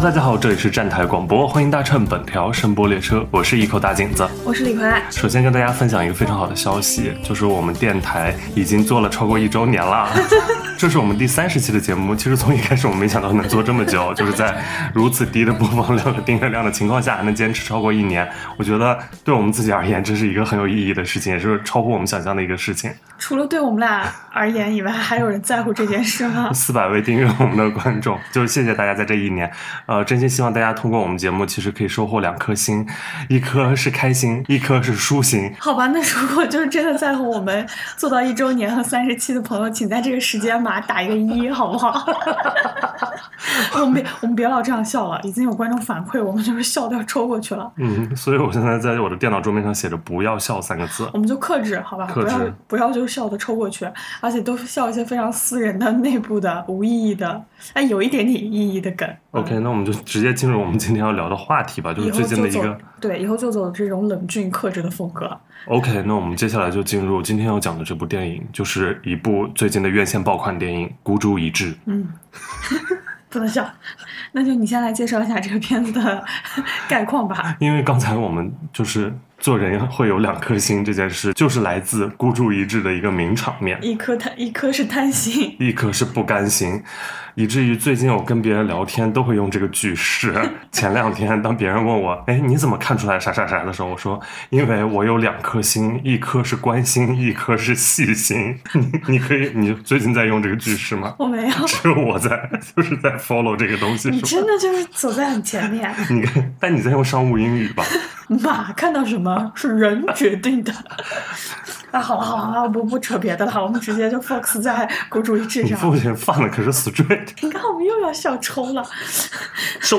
Hello， 大家好，这里是站台广播，欢迎搭乘本条声波列车，我是一口大井子，我是李逵。首先跟大家分享一个非常好的消息，就是我们电台已经做了超过1周年了。这是我们第30期的节目，其实从一开始我没想到能做这么久，就是在如此低的播放量和订阅量的情况下还能坚持超过1年，我觉得对我们自己而言这是一个很有意义的事情，也是超乎我们想象的一个事情。除了对我们俩而言以外，还有人在乎这件事吗？400位订阅我们的观众，就是谢谢大家在这1年。真心希望大家通过我们节目其实可以收获2颗星，一颗是开心，一颗是舒心。好吧，那如果就是真的在乎我们做到1周年和30期的朋友，请在这个时间码打一个1好不好？我们别老这样笑了，已经有观众反馈我们就是笑掉抽过去了。嗯，所以我现在在我的电脑桌面上写着不要笑3个字，我们就克制好吧，克制不要就笑的抽过去，而且都笑一些非常私人的内部的无意义的哎有一点点意义的梗。OK， 那我们就直接进入我们今天要聊的话题吧，就是最近的一个，对，以后就走这种冷峻克制的风格。OK， 那我们接下来就进入今天要讲的这部电影，就是一部最近的院线爆款电影《孤注一掷》。嗯，不能笑，那就你先来介绍一下这个片子的概况吧。因为刚才我们就是做人会有2颗星这件事，就是来自孤注一掷的一个名场面。一颗是贪心，一颗是不甘心，以至于最近我跟别人聊天都会用这个句式。前2天当别人问我哎你怎么看出来啥啥啥的时候，我说因为我有2颗星，一颗是关心，一颗是细心。你最近在用这个句式吗？我没有，只有我在 follow 这个东西。你真的就是走在很前面。你看，但你在用商务英语吧。马看到什么是人决定的。啊，好了，不扯别的了，我们直接就 focus 在孤注一掷上。你父亲犯的可是死罪。你看我们又要笑抽了。收。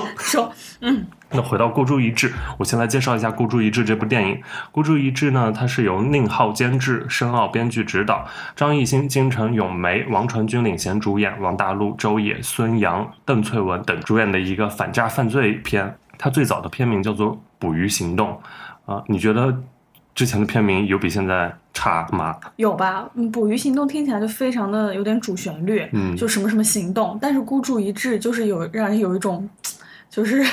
嗯。那回到孤注一掷，我先来介绍一下孤注一掷这部电影。孤注一掷呢，它是由宁浩监制，申奥编剧执导，张艺兴、金城咏梅、王传君领衔主演，王大陆、周也、孙杨、邓萃雯等主演的一个反诈犯罪片。它最早的片名叫做《捕鱼行动》。你觉得之前的片名有比现在差吗？有吧，捕鱼行动听起来就非常的有点主旋律，就什么什么行动，但是孤注一掷就是让人有一种就是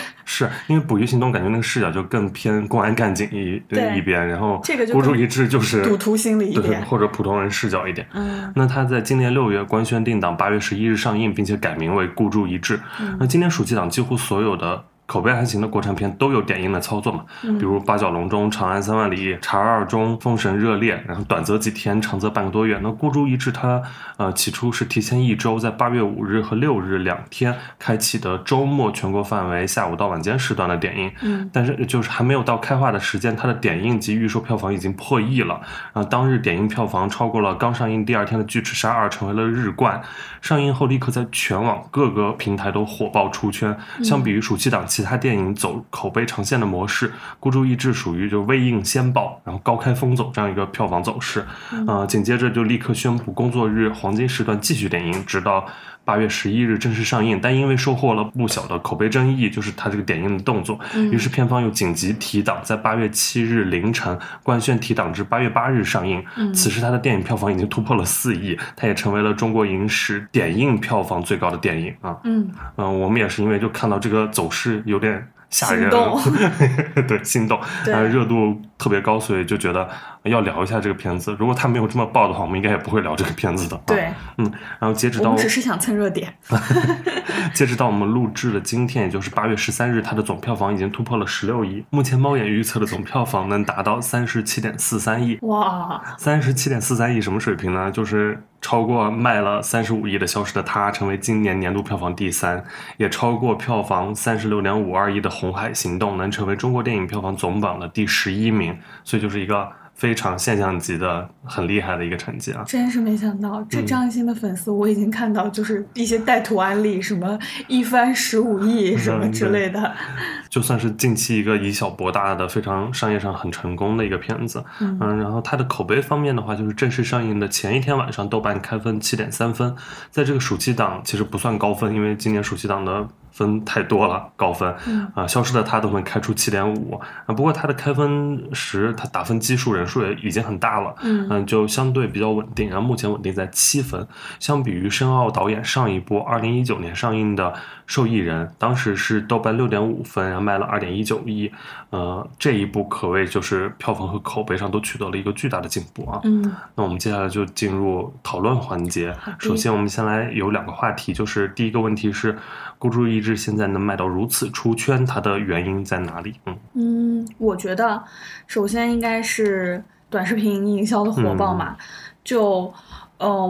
因为捕鱼行动感觉那个视角就更偏公安干警一边，然后孤注一掷就是赌徒心理一点，或者普通人视角一点。那他在今年6月官宣定档，8月11日上映，并且改名为孤注一掷。那今年暑期档几乎所有的口碑还行的国产片都有点映的操作嘛，比如《八角笼中》《长安3万里》《查二中》《封神热烈》，然后短则几天，长则半个多月。那孤注一掷它起初是提前1周，在8月5日和6日2天开启的周末全国范围下午到晚间时段的点映，但是就是还没有到开画的时间，它的点映及预售票房已经破亿了。当日点映票房超过了刚上映第2天的《巨齿鲨2》，成为了日冠。上映后立刻在全网各个平台都火爆出圈。相比于暑期档其他电影走口碑长线的模式，孤注一掷属于就未映先爆，然后高开风走这样一个票房走势。紧接着就立刻宣布工作日黄金时段继续点映，直到8月11日正式上映。但因为收获了不小的口碑争议，就是他这个点映的动作，于是片方又紧急提档，在8月7日凌晨官宣提档至8月8日上映。此时他的电影票房已经突破了4亿，他也成为了中国影史点映票房最高的电影啊。我们也是因为就看到这个走势有点吓人，对，心动，热度特别高，所以就觉得要聊一下这个片子。如果他没有这么爆的话，我们应该也不会聊这个片子的。对，然后截止到我们只是想蹭热点。截止到我们录制的今天，也就是8月13日，它的总票房已经突破了16亿。目前猫眼预测的总票房能达到37.43亿。哇，37.43亿什么水平呢？就是超过卖了35亿的《消失的她》，成为今年年度票房第3，也超过票房36.52亿的《红海行动》，能成为中国电影票房总榜的第11名，所以就是一个非常现象级的很厉害的一个成绩啊！真是没想到，这张艺兴的粉丝我已经看到就是一些带图案例，什么一番15亿什么之类的，就算是近期一个以小博大的非常商业上很成功的一个片子。然后它的口碑方面的话，就是正式上映的前一天晚上豆瓣开分7.3分，在这个暑期档其实不算高分，因为今年暑期档的分太多了，高分消失的她都能开出7.5，不过她的开分时她打分基数人数也已经很大了，就相对比较稳定，然后目前稳定在7分。相比于申奥导演上一波2019年上映的受益人，当时是豆瓣 6.5 分，然后卖了 2.19 亿。这一部可谓就是票房和口碑上都取得了一个巨大的进步啊。嗯，那我们接下来就进入讨论环节。首先我们先来有两个话题，就是第一个问题是孤注一掷现在能卖到如此出圈，它的原因在哪里？我觉得首先应该是短视频营销的火爆嘛，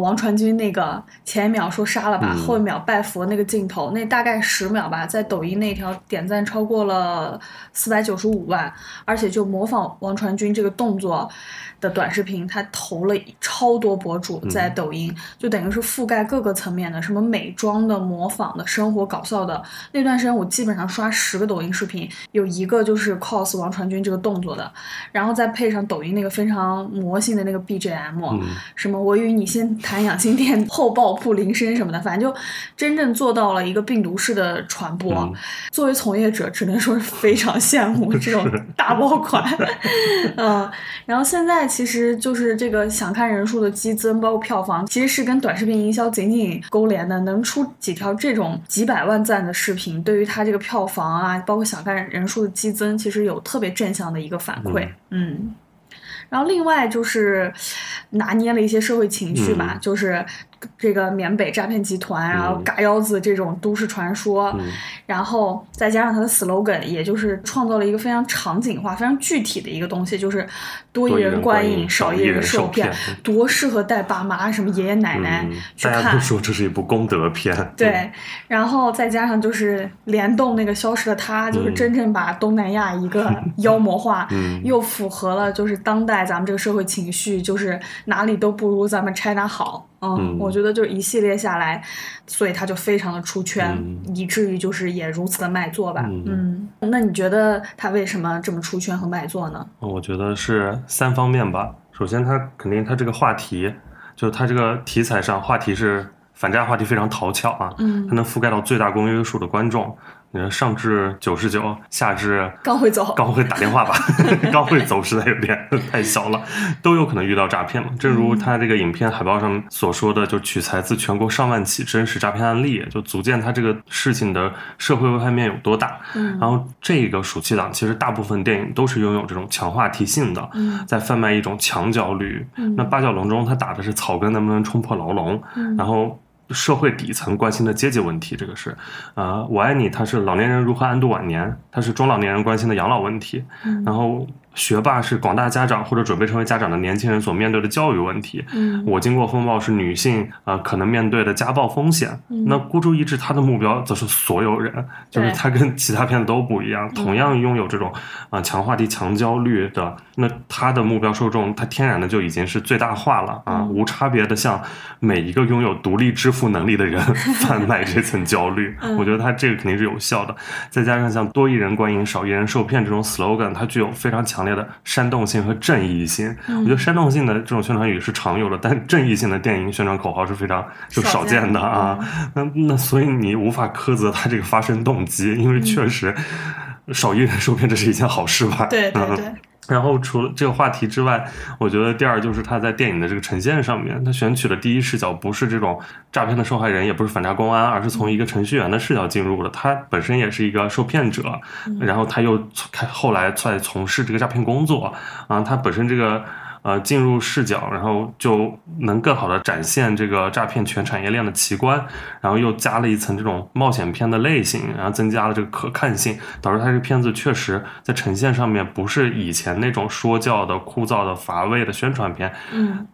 王传君那个前一秒说杀了吧，后一秒拜佛那个镜头，那大概10秒吧，在抖音那条点赞超过了495万，而且就模仿王传君这个动作的短视频，他投了超多博主在抖音，就等于是覆盖各个层面的，什么美妆的、模仿的、生活搞笑的。那段时间我基本上刷10个抖音视频，有一个就是 cos 王传君这个动作的，然后再配上抖音那个非常魔性的那个 BGM，什么我与你先谈养心殿，后爆破铃声什么的，反正就真正做到了一个病毒式的传播。作为从业者，只能说是非常羡慕这种大爆款。然后现在。其实就是这个想看人数的激增，包括票房，其实是跟短视频营销紧紧勾连的。能出几条这种几百万赞的视频，对于它这个票房啊，包括想看人数的激增，其实有特别正向的一个反馈。然后另外就是拿捏了一些社会情绪吧，就是这个缅北诈骗集团，然后嘎腰子这种都市传说，然后再加上它的 slogan， 也就是创造了一个非常场景化非常具体的一个东西，就是多一人观影少一人受骗，多适合带爸妈什么爷爷奶奶去看。大家都说这是一部功德片。对，然后再加上就是联动那个消失的他，就是真正把东南亚一个妖魔化，又符合了就是当代咱们这个社会情绪，就是哪里都不如咱们 China 好。我觉得就是一系列下来，所以它就非常的出圈，以至于就是也如此的卖座吧。那你觉得它为什么这么出圈和卖座呢？我觉得是三方面吧。首先它肯定它这个话题，就是它这个题材上话题是反诈话题非常讨巧啊，它能覆盖到最大公约数的观众。你说上至99，下至刚会走，刚会打电话吧，刚会走实在有点太小了，都有可能遇到诈骗嘛。正如他这个影片海报上所说的，就取材自全国上万起真实诈骗案例，就足见他这个事情的社会危害面有多大。然后这个暑期档其实大部分电影都是拥有这种强话题性的，在贩卖一种强角驴。那八角笼中他打的是草根能不能冲破牢笼，然后社会底层关心的阶级问题，这个是我爱你它是老年人如何安度晚年，它是中老年人关心的养老问题，然后学霸是广大家长或者准备成为家长的年轻人所面对的教育问题，我经过风暴是女性可能面对的家暴风险，那孤注一掷他的目标则是所有人，就是他跟其他片都不一样，同样拥有这种强话题强焦虑的，那他的目标受众他天然的就已经是最大化了啊，无差别的向每一个拥有独立支付能力的人贩卖这层焦虑。我觉得他这个肯定是有效的，再加上像多一人观影少一人受骗这种 slogan， 它具有非常强烈的煽动性和正义性。我觉得煽动性的这种宣传语是常有的，但正义性的电影宣传口号是非常就少见的啊。那所以你无法苛责他这个发生动机，因为确实少一人受骗这是一件好事吧。对。然后除了这个话题之外，我觉得第二就是他在电影的这个呈现上面，他选取的第一视角不是这种诈骗的受害人，也不是反诈公安，而是从一个程序员的视角进入的，他本身也是一个受骗者，然后他又后来在从事这个诈骗工作啊，他本身这个进入视角，然后就能更好的展现这个诈骗全产业链的奇观，然后又加了一层这种冒险片的类型，然后增加了这个可看性，导致它这个片子确实在呈现上面不是以前那种说教的枯燥的乏味的宣传片。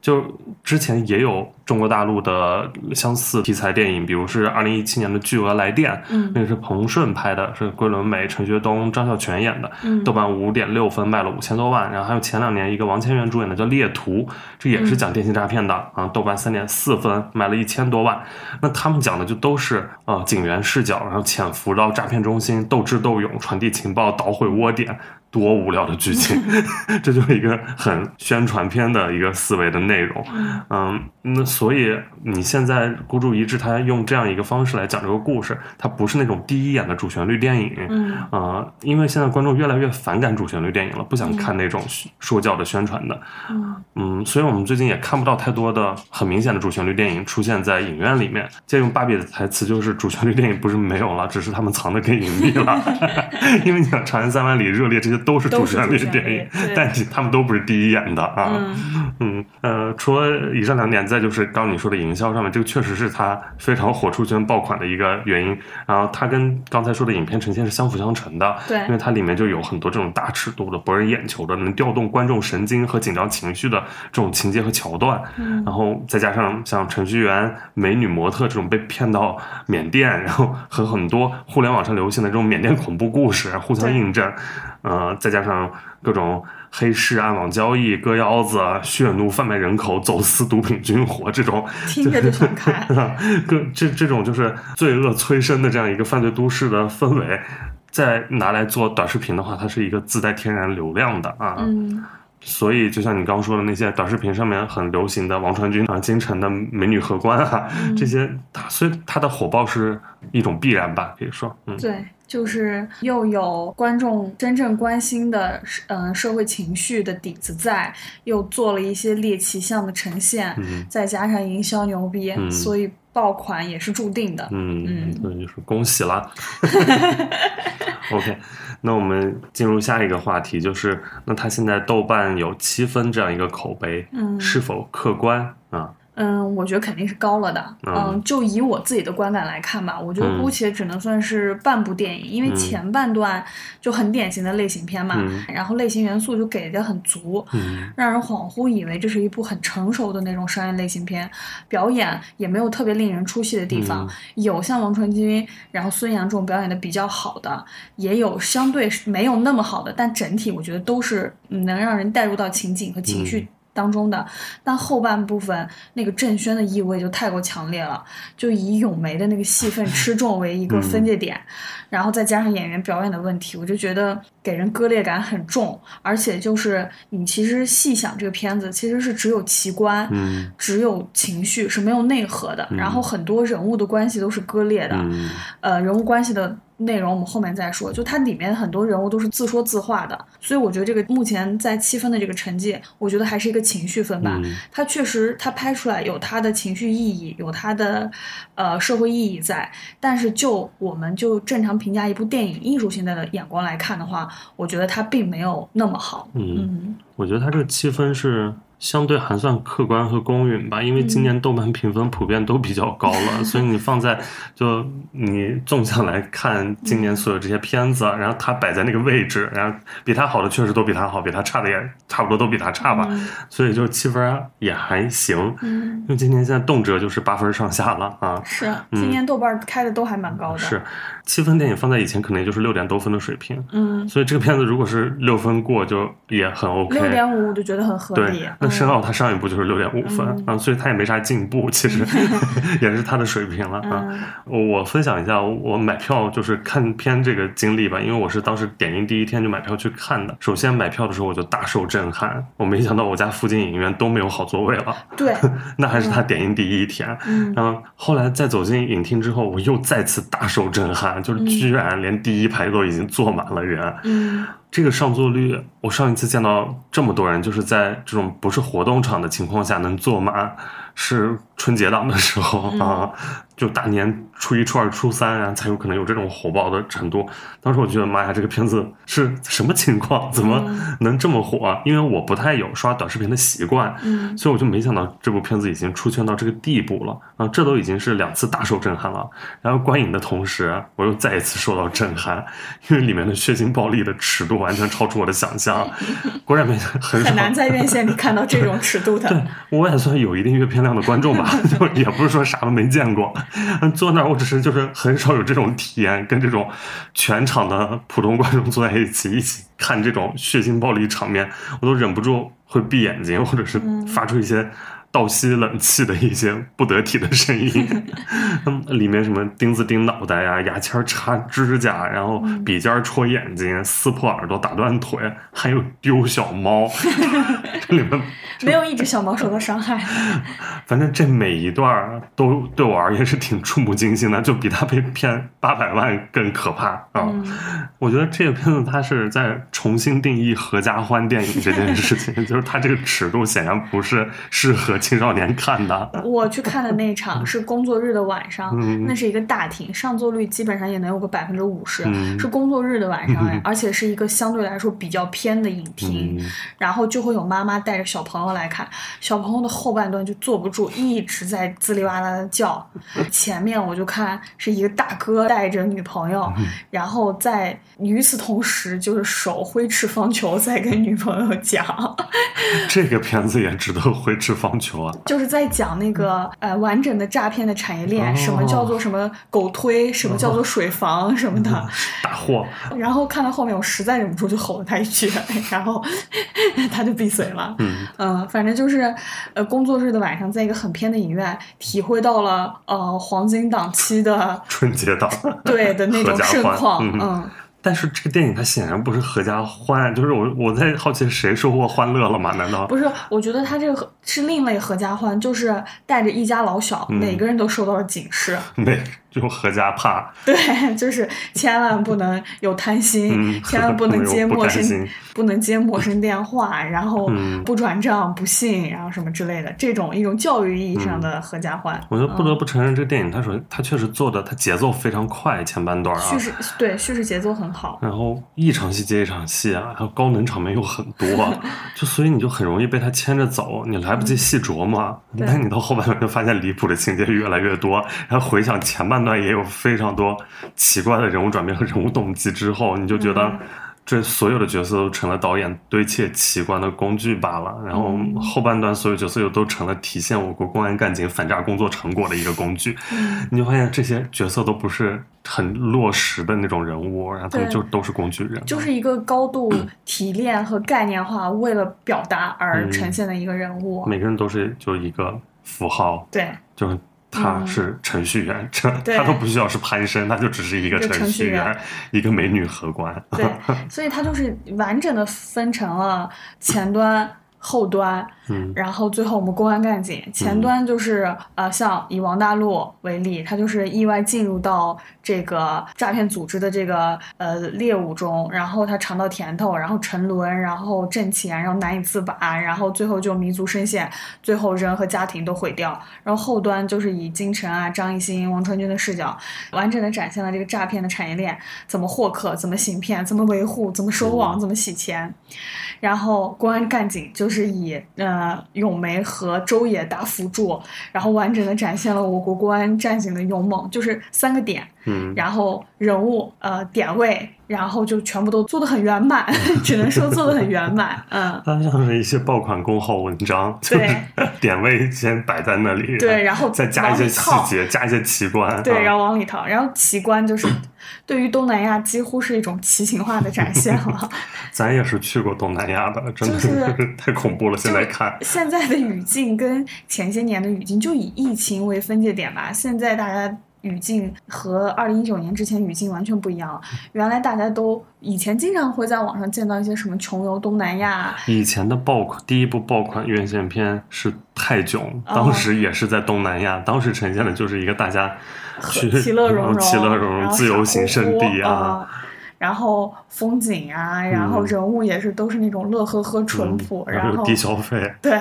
就之前也有中国大陆的相似题材电影，比如是2017年的《巨额来电》，那个是彭顺拍的，是桂纶镁、陈学冬、张孝全演的，豆瓣5.6分，卖了5000多万。然后还有前2年一个王千源主演的叫《猎徒》，这也是讲电信诈骗的啊，豆瓣3.4分，卖了1000多万。那他们讲的就都是警员视角，然后潜伏到诈骗中心，斗智斗勇，传递情报，捣毁窝点。多无聊的剧情这就是一个很宣传片的一个思维的内容。那所以你现在孤注一掷他用这样一个方式来讲这个故事，它不是那种第一眼的主旋律电影。因为现在观众越来越反感主旋律电影了，不想看那种说教的宣传的。所以我们最近也看不到太多的很明显的主旋律电影出现在影院里面。借用芭比的台词，就是主旋律电影不是没有了，只是他们藏得更隐蔽了因为你看长安三万里、热烈这些都是主旋律电影，但他们都不是第一眼的啊。除了以上两点，再就是刚你说的营销上面，这个确实是它非常火出圈爆款的一个原因。然后它跟刚才说的影片呈现是相辅相成的，对，因为它里面就有很多这种大尺度的、博人眼球的、能调动观众神经和紧张情绪的这种情节和桥段。然后再加上像程序员、美女模特这种被骗到缅甸，然后和很多互联网上流行的这种缅甸恐怖故事互相印证。再加上各种黑市、暗网交易、割腰子、血奴贩卖人口、走私毒品军火，这种听着就想看这种就是罪恶催生的这样一个犯罪都市的氛围，再拿来做短视频的话，它是一个自带天然流量的啊。所以就像你刚说的那些短视频上面很流行的王传君啊、金晨的美女荷官啊，这些所以它的火爆是一种必然吧，可以说。对，就是又有观众真正关心的社会情绪的底子在，又做了一些猎奇向的呈现，再加上营销牛逼，所以爆款也是注定的。所以就是恭喜啦OK， 那我们进入下一个话题，就是那他现在豆瓣有7分这样一个口碑，是否客观啊？我觉得肯定是高了的。就以我自己的观感来看吧，我觉得姑且只能算是半部电影，因为前半段就很典型的类型片嘛，然后类型元素就给的很足，让人恍惚以为这是一部很成熟的那种商业类型片，表演也没有特别令人出戏的地方，有像王传君、然后孙杨这种表演的比较好的，也有相对没有那么好的，但整体我觉得都是能让人带入到情景和情绪当中的。但后半部分那个政宣的意味就太过强烈了，就以咏梅的那个戏份吃重为一个分界点，然后再加上演员表演的问题，我就觉得给人割裂感很重。而且就是你其实细想这个片子其实是只有奇观，只有情绪，是没有内核的，然后很多人物的关系都是割裂的。人物关系的内容我们后面再说，就它里面很多人物都是自说自话的，所以我觉得这个目前在7分的这个成绩，我觉得还是一个情绪分吧。它确实它拍出来有它的情绪意义，有它的社会意义在，但是就我们就正常评价一部电影艺术现在的眼光来看的话，我觉得它并没有那么好。我觉得它这个7分是相对还算客观和公允吧，因为今年豆瓣评分普遍都比较高了，所以你放在就你纵向来看今年所有这些片子，然后它摆在那个位置，然后比它好的确实都比它好，比它差的也差不多都比它差吧，所以就7分也还行。因为今年现在动辄就是8分上下了啊。是，今年豆瓣开的都还蛮高的。是，7分电影放在以前可能就是6点多分的水平。所以这个片子如果是6分过就也很 OK。6.5 我就觉得很合理。对，申奥他上一部就是6.5分、所以他也没啥进步，其实也是他的水平了啊。我分享一下我买票就是看片这个经历吧，因为我是当时点映第一天就买票去看的。首先买票的时候我就大受震撼，我没想到我家附近影院都没有好座位了。对，那还是他点映第一天。然后后来再走进影厅之后，我又再次大受震撼，就是居然连第一排都已经坐满了人。这个上座率，我上一次见到这么多人，就是在这种不是活动场的情况下能坐满，是春节档的时候啊，就大年初一、初二、初三啊，才有可能有这种火爆的程度。当时我觉得，妈呀，这个片子是什么情况？怎么能这么火？因为我不太有刷短视频的习惯，所以我就没想到这部片子已经出圈到这个地步了啊！这都已经是2次大受震撼了。然后观影的同时，我又再一次受到震撼，因为里面的血腥暴力的尺度完全超出我的想象。果然没很难在院线里看到这种尺度的。对，我也算有一定阅片量的观众吧，就也不是说啥都没见过。坐那儿，我只是就是很少有这种体验，跟这种全场的普通观众坐在一起看这种血腥暴力场面，我都忍不住会闭眼睛，或者是发出一些倒吸冷气的一些不得体的声音，里面什么钉子钉脑袋啊，牙签插指甲，然后笔尖戳眼睛，撕破耳朵，打断腿，还有丢小猫，这里面没有一只小猫受到伤害。反正这每一段都对我而言是挺触目惊心的，就比他被骗800万更可怕啊！我觉得这个片子它是在重新定义合家欢电影这件事情，就是它这个尺度显然不是适合青少年看的。我去看的那场是工作日的晚上，那是一个大厅，上座率基本上也能有个50%，是工作日的晚上，而且是一个相对来说比较偏的影厅，然后就会有妈妈带着小朋友来看，小朋友的后半段就坐不住，一直在滋哩哇啦的叫。前面我就看是一个大哥带着女朋友，然后在与此同时就是手挥斥方遒在跟女朋友讲。这个片子也值得挥斥方遒啊，就是在讲那个完整的诈骗的产业链，什么叫做什么狗推，什么叫做水房什么的，大祸。然后看到后面我实在忍不住就吼了他一句，然后他就闭嘴了。反正就是工作日的晚上在一个很偏的影院体会到了黄金档期的春节档对的那种盛况。但是这个电影它显然不是合家欢，就是我在好奇谁收获欢乐了嘛？难道不是？我觉得它这个是另类合家欢，就是带着一家老小，每个人都受到了警示，就合家怕。对，就是千万不能有贪心，千万不能接陌生，不能接陌生电话，然后不转账、不信，然后什么之类的，这种一种教育意义上的合家欢。我觉得不得不承认，这电影它首先它确实做的，它节奏非常快，前半段啊，叙事节奏很。然后一场戏接一场戏啊，还有高能场面又很多，就所以你就很容易被他牵着走，你来不及细琢磨，但你到后半段就发现离谱的情节越来越多，然后回想前半段也有非常多奇怪的人物转变和人物动机之后，你就觉得这所有的角色都成了导演堆砌奇观的工具罢了，然后后半段所有角色又都成了体现我国公安干警反诈工作成果的一个工具，你就发现这些角色都不是很落实的那种人物，然后他们就都是工具人，就是一个高度提炼和概念化为了表达而呈现的一个人物，每个人都是就一个符号，对，就是他是程序员，他都不需要是潘生，他就只是一个程序员，一个美女荷官。对，所以他就是完整的分成了前端、后端，然后最后我们公安干警，前端就是像以王大陆为例，他就是意外进入到这个诈骗组织的这个猎物中，然后他尝到甜头，然后沉沦，然后挣钱，然后难以自拔，然后最后就迷足深陷，最后人和家庭都毁掉。然后后端就是以金晨啊、张艺兴、王传君的视角，完整的展现了这个诈骗的产业链，怎么获客，怎么行骗，怎么维护，怎么收网，怎么洗钱。然后公安干警就是以咏梅和周也达辅助，然后完整的展现了我国公安战警的勇猛，就是3个点，然后人物点位，然后就全部都做得很圆满，只能说做得很圆满。它像是一些爆款公号文章，对，点位先摆在那里，对，然后再加一些细节，加一些奇观，对，然后往里套，然后奇观就是对于东南亚几乎是一种奇情化的展现了。咱也是去过东南亚的，真的是太恐怖了，现在看现在的语境跟前些年的语境，就以疫情为分界点吧，现在大家语境和2019年之前语境完全不一样了。原来大家都以前经常会在网上见到一些什么穷游东南亚，以前的爆款第一部爆款院线片是泰囧，当时也是在东南亚，当时呈现的就是一个大家去其乐融融自由行圣地啊，然后风景啊，然后人物也是都是那种乐呵呵淳朴，然后低消费，对，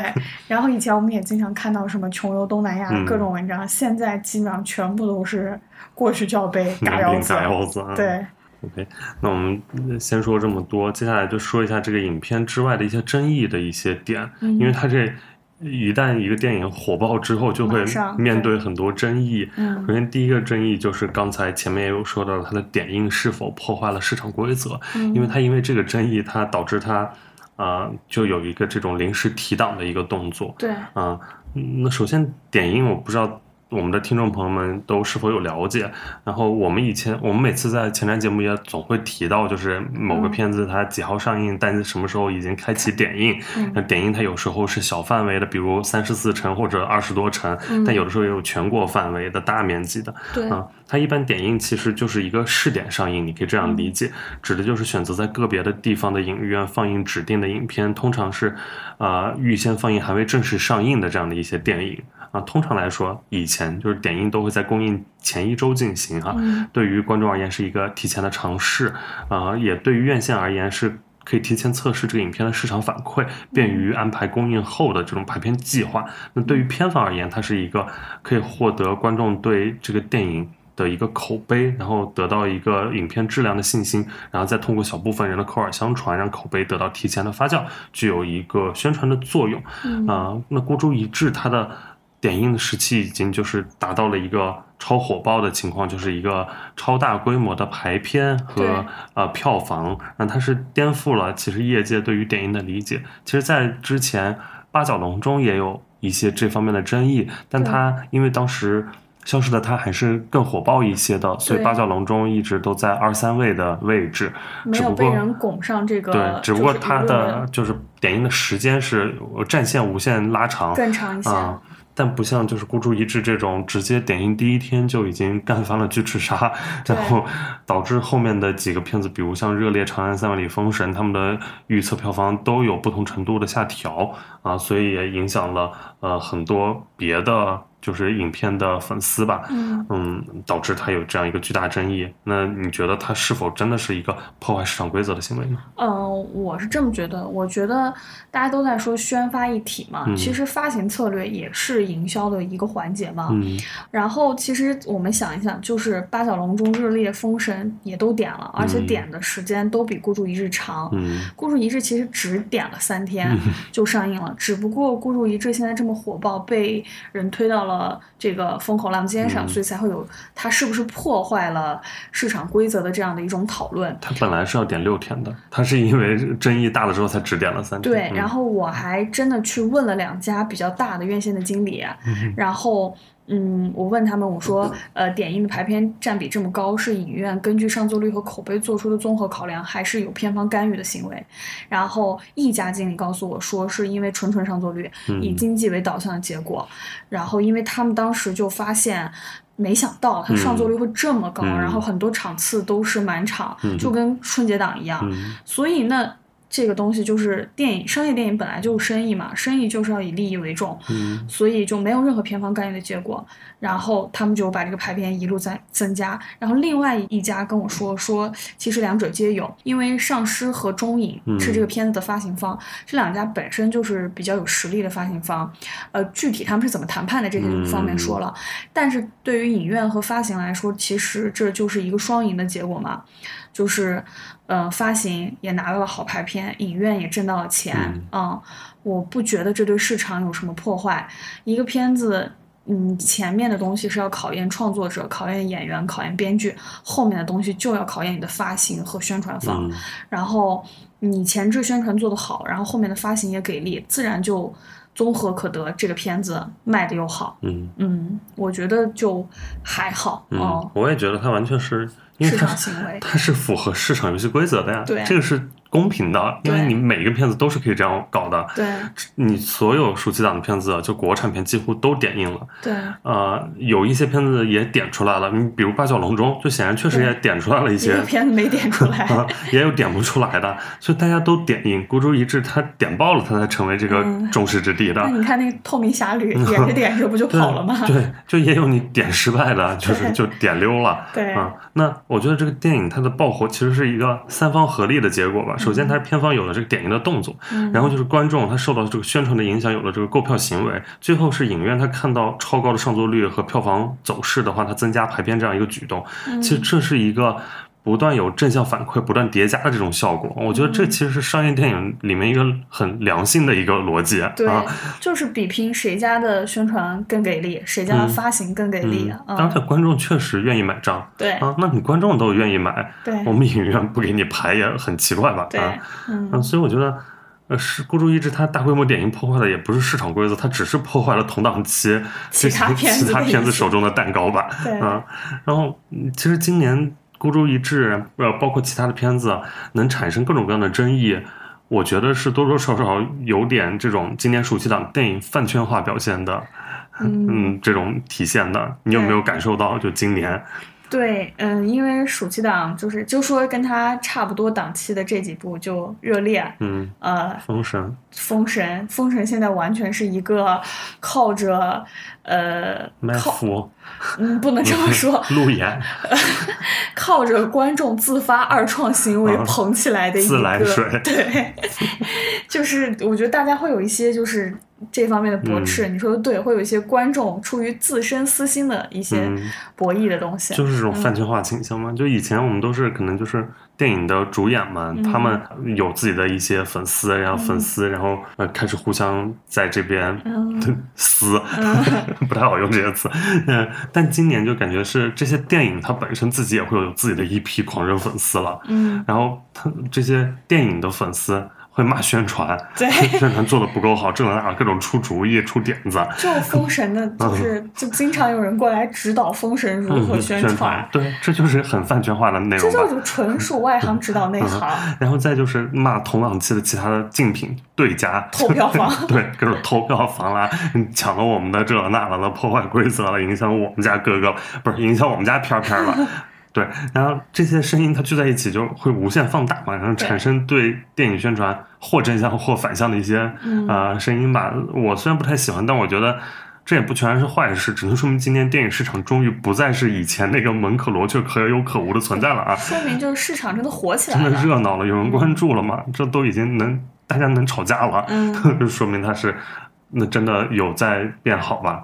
然后以前我们也经常看到什么穷游东南亚各种文章，现在基本上全部都是过去就要被嘎腰子，对。OK， 那我们先说这么多，接下来就说一下这个影片之外的一些争议的一些点，因为它这一旦一个电影火爆之后就会面对很多争议。首先第一个争议就是刚才前面也有说到了，它的点映是否破坏了市场规则，因为这个争议它导致它就有一个这种临时提档的一个动作。那首先点映我不知道我们的听众朋友们都是否有了解。然后我们每次在前瞻节目也总会提到，就是某个片子它几号上映，但什么时候已经开启点映。那点映它有时候是小范围的，比如34城或者20多城，但有的时候也有全国范围的大面积的。对啊，它一般点映其实就是一个试点上映，你可以这样理解，指的就是选择在个别的地方的影院放映指定的影片，通常是预先放映还未正式上映的这样的一些电影啊。通常来说，以前就是点映都会在公映前1周进行啊，对于观众而言是一个提前的尝试啊，也对于院线而言是可以提前测试这个影片的市场反馈，便于安排公映后的这种排片计划。那对于片方而言，它是一个可以获得观众对这个电影的一个口碑，然后得到一个影片质量的信心，然后再通过小部分人的口耳相传，让口碑得到提前的发酵，具有一个宣传的作用。那孤注一掷它的点映的时期已经就是达到了一个超火爆的情况，就是一个超大规模的排片和票房。那它是颠覆了其实业界对于点映的理解。其实在之前八角笼中也有一些这方面的争议，但它因为当时消失的它还是更火爆一些的，所以八角笼中一直都在2-3位的位置，没有被人拱上这个。对，只不过它的就是点映的时间是战线无限拉长，更长一些但不像就是孤注一掷这种直接点映第一天就已经干翻了巨齿鲨，然后导致后面的几个片子，比如像《热烈》《长安三万里》《封神》，他们的预测票房都有不同程度的下调啊，所以也影响了很多别的就是影片的粉丝吧，导致它有这样一个巨大争议。那你觉得它是否真的是一个破坏市场规则的行为呢？我是这么觉得。我觉得大家都在说宣发一体嘛，其实发行策略也是营销的一个环节嘛。然后其实我们想一想，就是八角笼中、热烈、封神也都点了，而且点的时间都比孤注一掷长。孤注一掷其实只点了3天就上映了，只不过孤注一掷现在这么火爆，被人推到了这个风口浪尖上，所以才会有它是不是破坏了市场规则的这样的一种讨论。它本来是要点6天的，它是因为争议大的时候才只点了3天。对，然后我还真的去问了2家比较大的院线的经理，然后我问他们，我说点映的排片占比这么高，是影院根据上座率和口碑做出的综合考量，还是有片方干预的行为？然后一家经理告诉我说，是因为纯上座率，以经济为导向的结果。然后因为他们当时就发现，没想到它上座率会这么高，然后很多场次都是满场，就跟春节档一样。所以呢，这个东西就是商业电影本来就是生意嘛，生意就是要以利益为重，所以就没有任何片方干预的结果。然后他们就把这个排片一路在增加。然后另外一家跟我说其实两者皆有，因为上师和中影是这个片子的发行方，这2家本身就是比较有实力的发行方，具体他们是怎么谈判的这些就不方便说了。但是对于影院和发行来说，其实这就是一个双赢的结果嘛，就是发行也拿到了好排片，影院也挣到了钱。我不觉得这对市场有什么破坏。一个片子前面的东西是要考验创作者、考验演员、考验编剧，后面的东西就要考验你的发行和宣传方。然后你前置宣传做得好，然后后面的发行也给力，自然就综合可得，这个片子卖的又好。我觉得就还好。我也觉得它完全是因为它是符合市场游戏规则的呀。对，这个是公平的，因为你每个片子都是可以这样搞的。对，你所有暑期档的片子，就国产片几乎都点映了。对，有一些片子也点出来了，你比如《八角笼中》，就显然确实也点出来了一些片子没点出来也有点不出来的，所以大家都点映。孤注一掷它点爆了，它才成为这个众矢之的。那你看那个《透明侠侣》点着点着不就跑了吗？对，就也有你点失败的，就是就点溜了。对啊，那我觉得这个电影它的爆火其实是一个三方合力的结果吧。首先它是片方有了这个点映的动作，然后就是观众他受到这个宣传的影响，有了这个购票行为，最后是影院他看到超高的上座率和票房走势的话，它增加排片这样一个举动。其实这是一个不断有正向反馈、不断叠加的这种效果。我觉得这其实是商业电影里面一个很良性的一个逻辑。对，就是比拼谁家的宣传更给力，谁家的发行更给力。当然观众确实愿意买账。对啊，那你观众都愿意买，我们影院不给你排也很奇怪吧？对，所以我觉得是孤注一掷，它大规模点映破坏的也不是市场规则，它只是破坏了同档期其他片子手中的蛋糕吧。对、然后其实今年孤注一掷，包括其他的片子能产生各种各样的争议，我觉得是多多少少有点这种今年暑期档电影饭圈化表现的，这种体现的。你有没有感受到？就今年？对，因为暑期档就说跟他差不多档期的这几部就热烈，封神现在完全是一个靠着卖腐，不能这么说，路演靠着观众自发二创行为捧起来的一个自来水，对，就是我觉得大家会有一些就是这方面的驳斥，你说的对，会有一些观众出于自身私心的一些博弈的东西，就是这种饭圈化倾向嘛。就以前我们都是可能就是电影的主演嘛，他们有自己的一些粉丝，然后开始互相在这边撕，不太好用这些词。但今年就感觉是这些电影它本身自己也会有自己的一批狂热粉丝了，然后他这些电影的粉丝会骂宣传，宣传做的不够好，这能拿各种出主意出点子，就封神的就经常有人过来指导封神如何宣传，对，这就是很饭圈化的内容，这就是纯属外行指导内行，然后再就是骂同档期的其他的竞品对家偷票房对，各种偷票房啦，抢了我们的这那了，破坏规则了，影响我们家哥哥，不是影响我们家片了对，然后这些声音它聚在一起就会无限放大嘛，然后产生对电影宣传或正向或反向的一些声音吧。我虽然不太喜欢，但我觉得这也不全是坏事，只能说明今年电影市场终于不再是以前那个门可罗雀可有可无的存在了啊，说明就是市场真的火起来了，真的热闹了，有人关注了嘛，这都已经大家能吵架了，就说明它是那真的有在变好吧。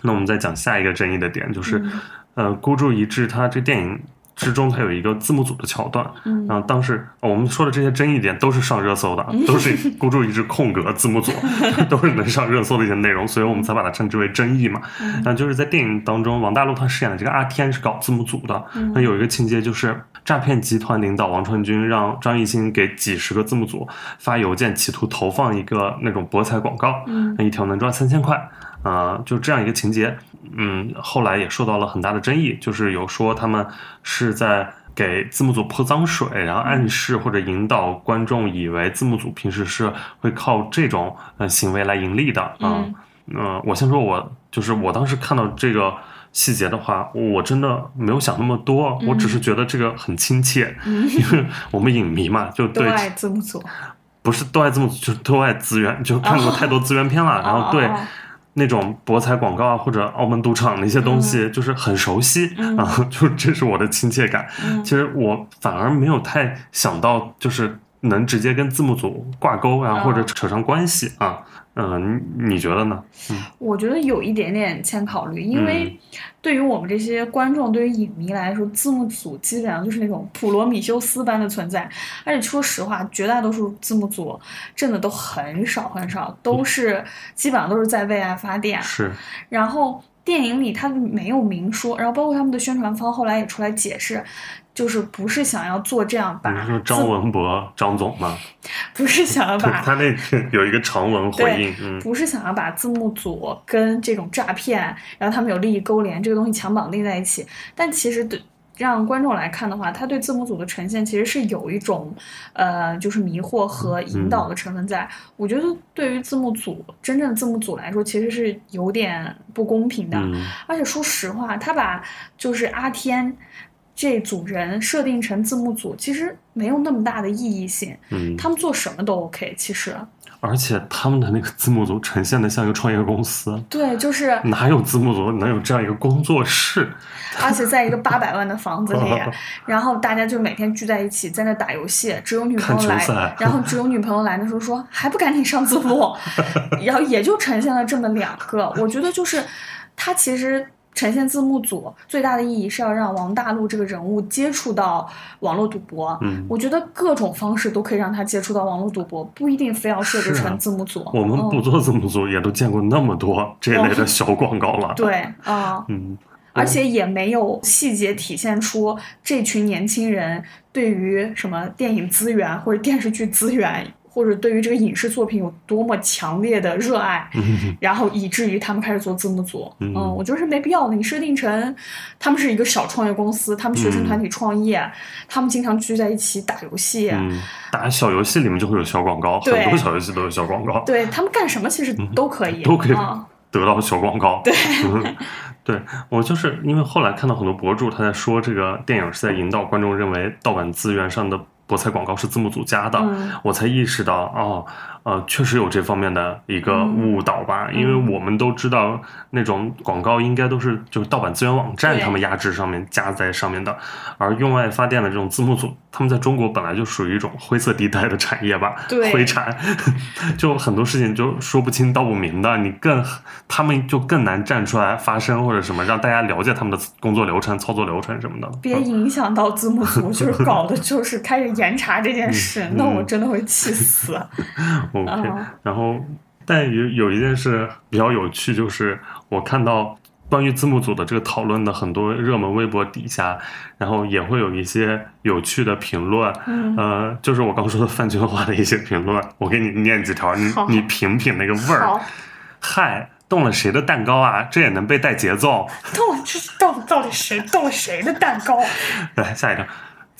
那我们再讲下一个争议的点，就是孤注一掷，它这电影之中它有一个字幕组的桥段，然后当时我们说的这些争议点都是上热搜的，都是孤注一掷空格字幕组都是能上热搜的一些内容，所以我们才把它称之为争议嘛。那就是在电影当中，王大陆他饰演的这个阿天是搞字幕组的，那有一个情节就是诈骗集团领导王传君让张艺兴给几10个字幕组发邮件，企图投放一个那种博彩广告，一条能赚3000块就这样一个情节。后来也受到了很大的争议，就是有说他们是在给字幕组泼脏水，然后暗示或者引导观众以为字幕组平时是会靠这种行为来盈利的。我先说我当时看到这个细节的话，我真的没有想那么多，我只是觉得这个很亲切，因为我们影迷嘛，就对都爱字幕组，不是都爱字幕组，就是都爱资源，就看过太多资源片了，然后对那种博彩广告啊，或者澳门赌场那些东西，就是很熟悉就这是我的亲切感。其实我反而没有太想到，就是能直接跟字幕组挂钩啊，或者扯上关系啊。你觉得呢？我觉得有一点点欠考虑，因为对于我们这些观众，对于影迷来说，字幕组基本上就是那种普罗米修斯般的存在。而且说实话，绝大多数字幕组真的都很少很少，都是基本上都是在为爱发电。是，然后电影里他没有明说，然后包括他们的宣传方后来也出来解释，就是不是想要做这样吧？你说张文博张总吗？不是想要把他那有一个长文回应，不是想要把字幕组跟这种诈骗，然后他们有利益勾连这个东西强绑定在一起。但其实对让观众来看的话，他对字幕组的呈现其实是有一种就是迷惑和引导的成分在。我觉得对于字幕组真正的字幕组来说，其实是有点不公平的。而且说实话，他把就是阿天这组人设定成字幕组，其实没有那么大的意义性，他们做什么都 OK 其实。而且他们的那个字幕组呈现的像一个创业公司，对，就是哪有字幕组能有这样一个工作室，而且在一个800万的房子里然后大家就每天聚在一起在那打游戏，只有女朋友来的时候说还不赶紧上字幕然后也就呈现了这么2个。我觉得就是他其实呈现字幕组最大的意义是要让王大陆这个人物接触到网络赌博，我觉得各种方式都可以让他接触到网络赌博，不一定非要设置成字幕组。我们不做字幕组也都见过那么多这类的小广告了，而且也没有细节体现出这群年轻人对于什么电影资源或者电视剧资源或者对于这个影视作品有多么强烈的热爱，然后以至于他们开始做字幕组。我觉得是没必要的。你设定成他们是一个小创业公司，他们学生团体创业，他们经常聚在一起打游戏，打小游戏里面就会有小广告，很多小游戏都有小广告。对，他们干什么其实都可以，都可以得到小广告。对。对，我就是因为后来看到很多博主他在说这个电影是在引导观众认为盗版资源上的博彩广告是字幕组加的，我才意识到确实有这方面的一个误导吧，因为我们都知道那种广告应该都是就是盗版资源网站他们压制上面加在上面的，而用爱发电的这种字幕组他们在中国本来就属于一种灰色地带的产业吧，灰产就很多事情就说不清道不明的，他们就更难站出来发声或者什么让大家了解他们的工作流程操作流程什么的，别影响到字幕组就是搞的就是开始严查这件事，那我真的会气死。OK， 然后但有一件事比较有趣，就是我看到关于字幕组的这个讨论的很多热门微博底下，然后也会有一些有趣的评论，就是我刚说的饭圈化的一些评论，我给你念几条，你品品那个味儿。嗨，动了谁的蛋糕啊？这也能被带节奏？到底谁动了谁的蛋糕？来下一个。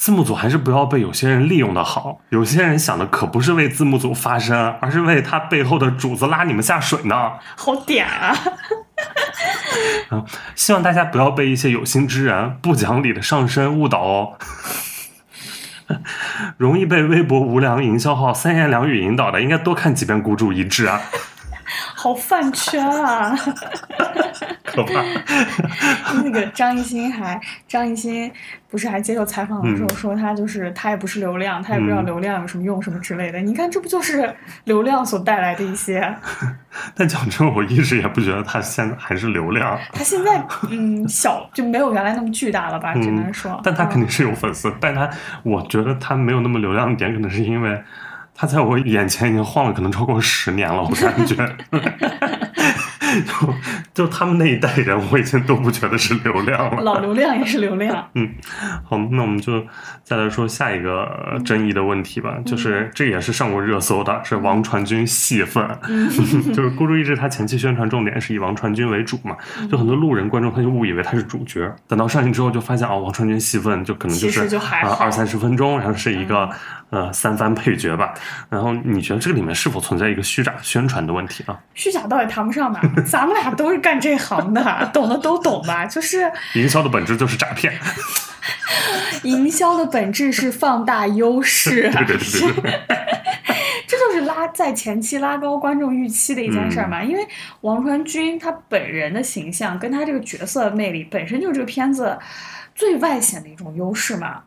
字幕组还是不要被有些人利用的好，有些人想的可不是为字幕组发声，而是为他背后的主子拉你们下水呢。好点啊！希望大家不要被一些有心之人不讲理的上身误导哦。容易被微博无良营销号三言两语引导的，应该多看几遍孤注一掷啊。好饭圈啊！可怕。那个张艺兴不是还接受采访的时候说他就是他也不是流量，他也不知道流量有什么用什么之类的。你看这不就是流量所带来的一些？但讲真，我一直也不觉得他现在还是流量。他现在小就没有原来那么巨大了吧？只能说。但他肯定是有粉丝，但他我觉得他没有那么流量的点，可能是因为。他在我眼前已经晃了，可能超过10年了，我感觉。就他们那一代人，我已经都不觉得是流量了。老流量也是流量。好，那我们就再来说下一个争议的问题吧，就是这也是上过热搜的，是王传君戏份。就是孤注一掷，他前期宣传重点是以王传君为主嘛，就很多路人观众他就误以为他是主角，等到上映之后就发现王传君戏份就可能就是20-30分钟，然后是一个。3番配角吧，然后你觉得这个里面是否存在一个虚假宣传的问题啊？虚假倒也谈不上吧，咱们俩都是干这行的，懂的都懂吧。就是营销的本质就是诈骗，营销的本质是放大优势，对。这就是在前期拉高观众预期的一件事嘛，因为王传君他本人的形象跟他这个角色的魅力本身就是这个片子最外显的一种优势嘛，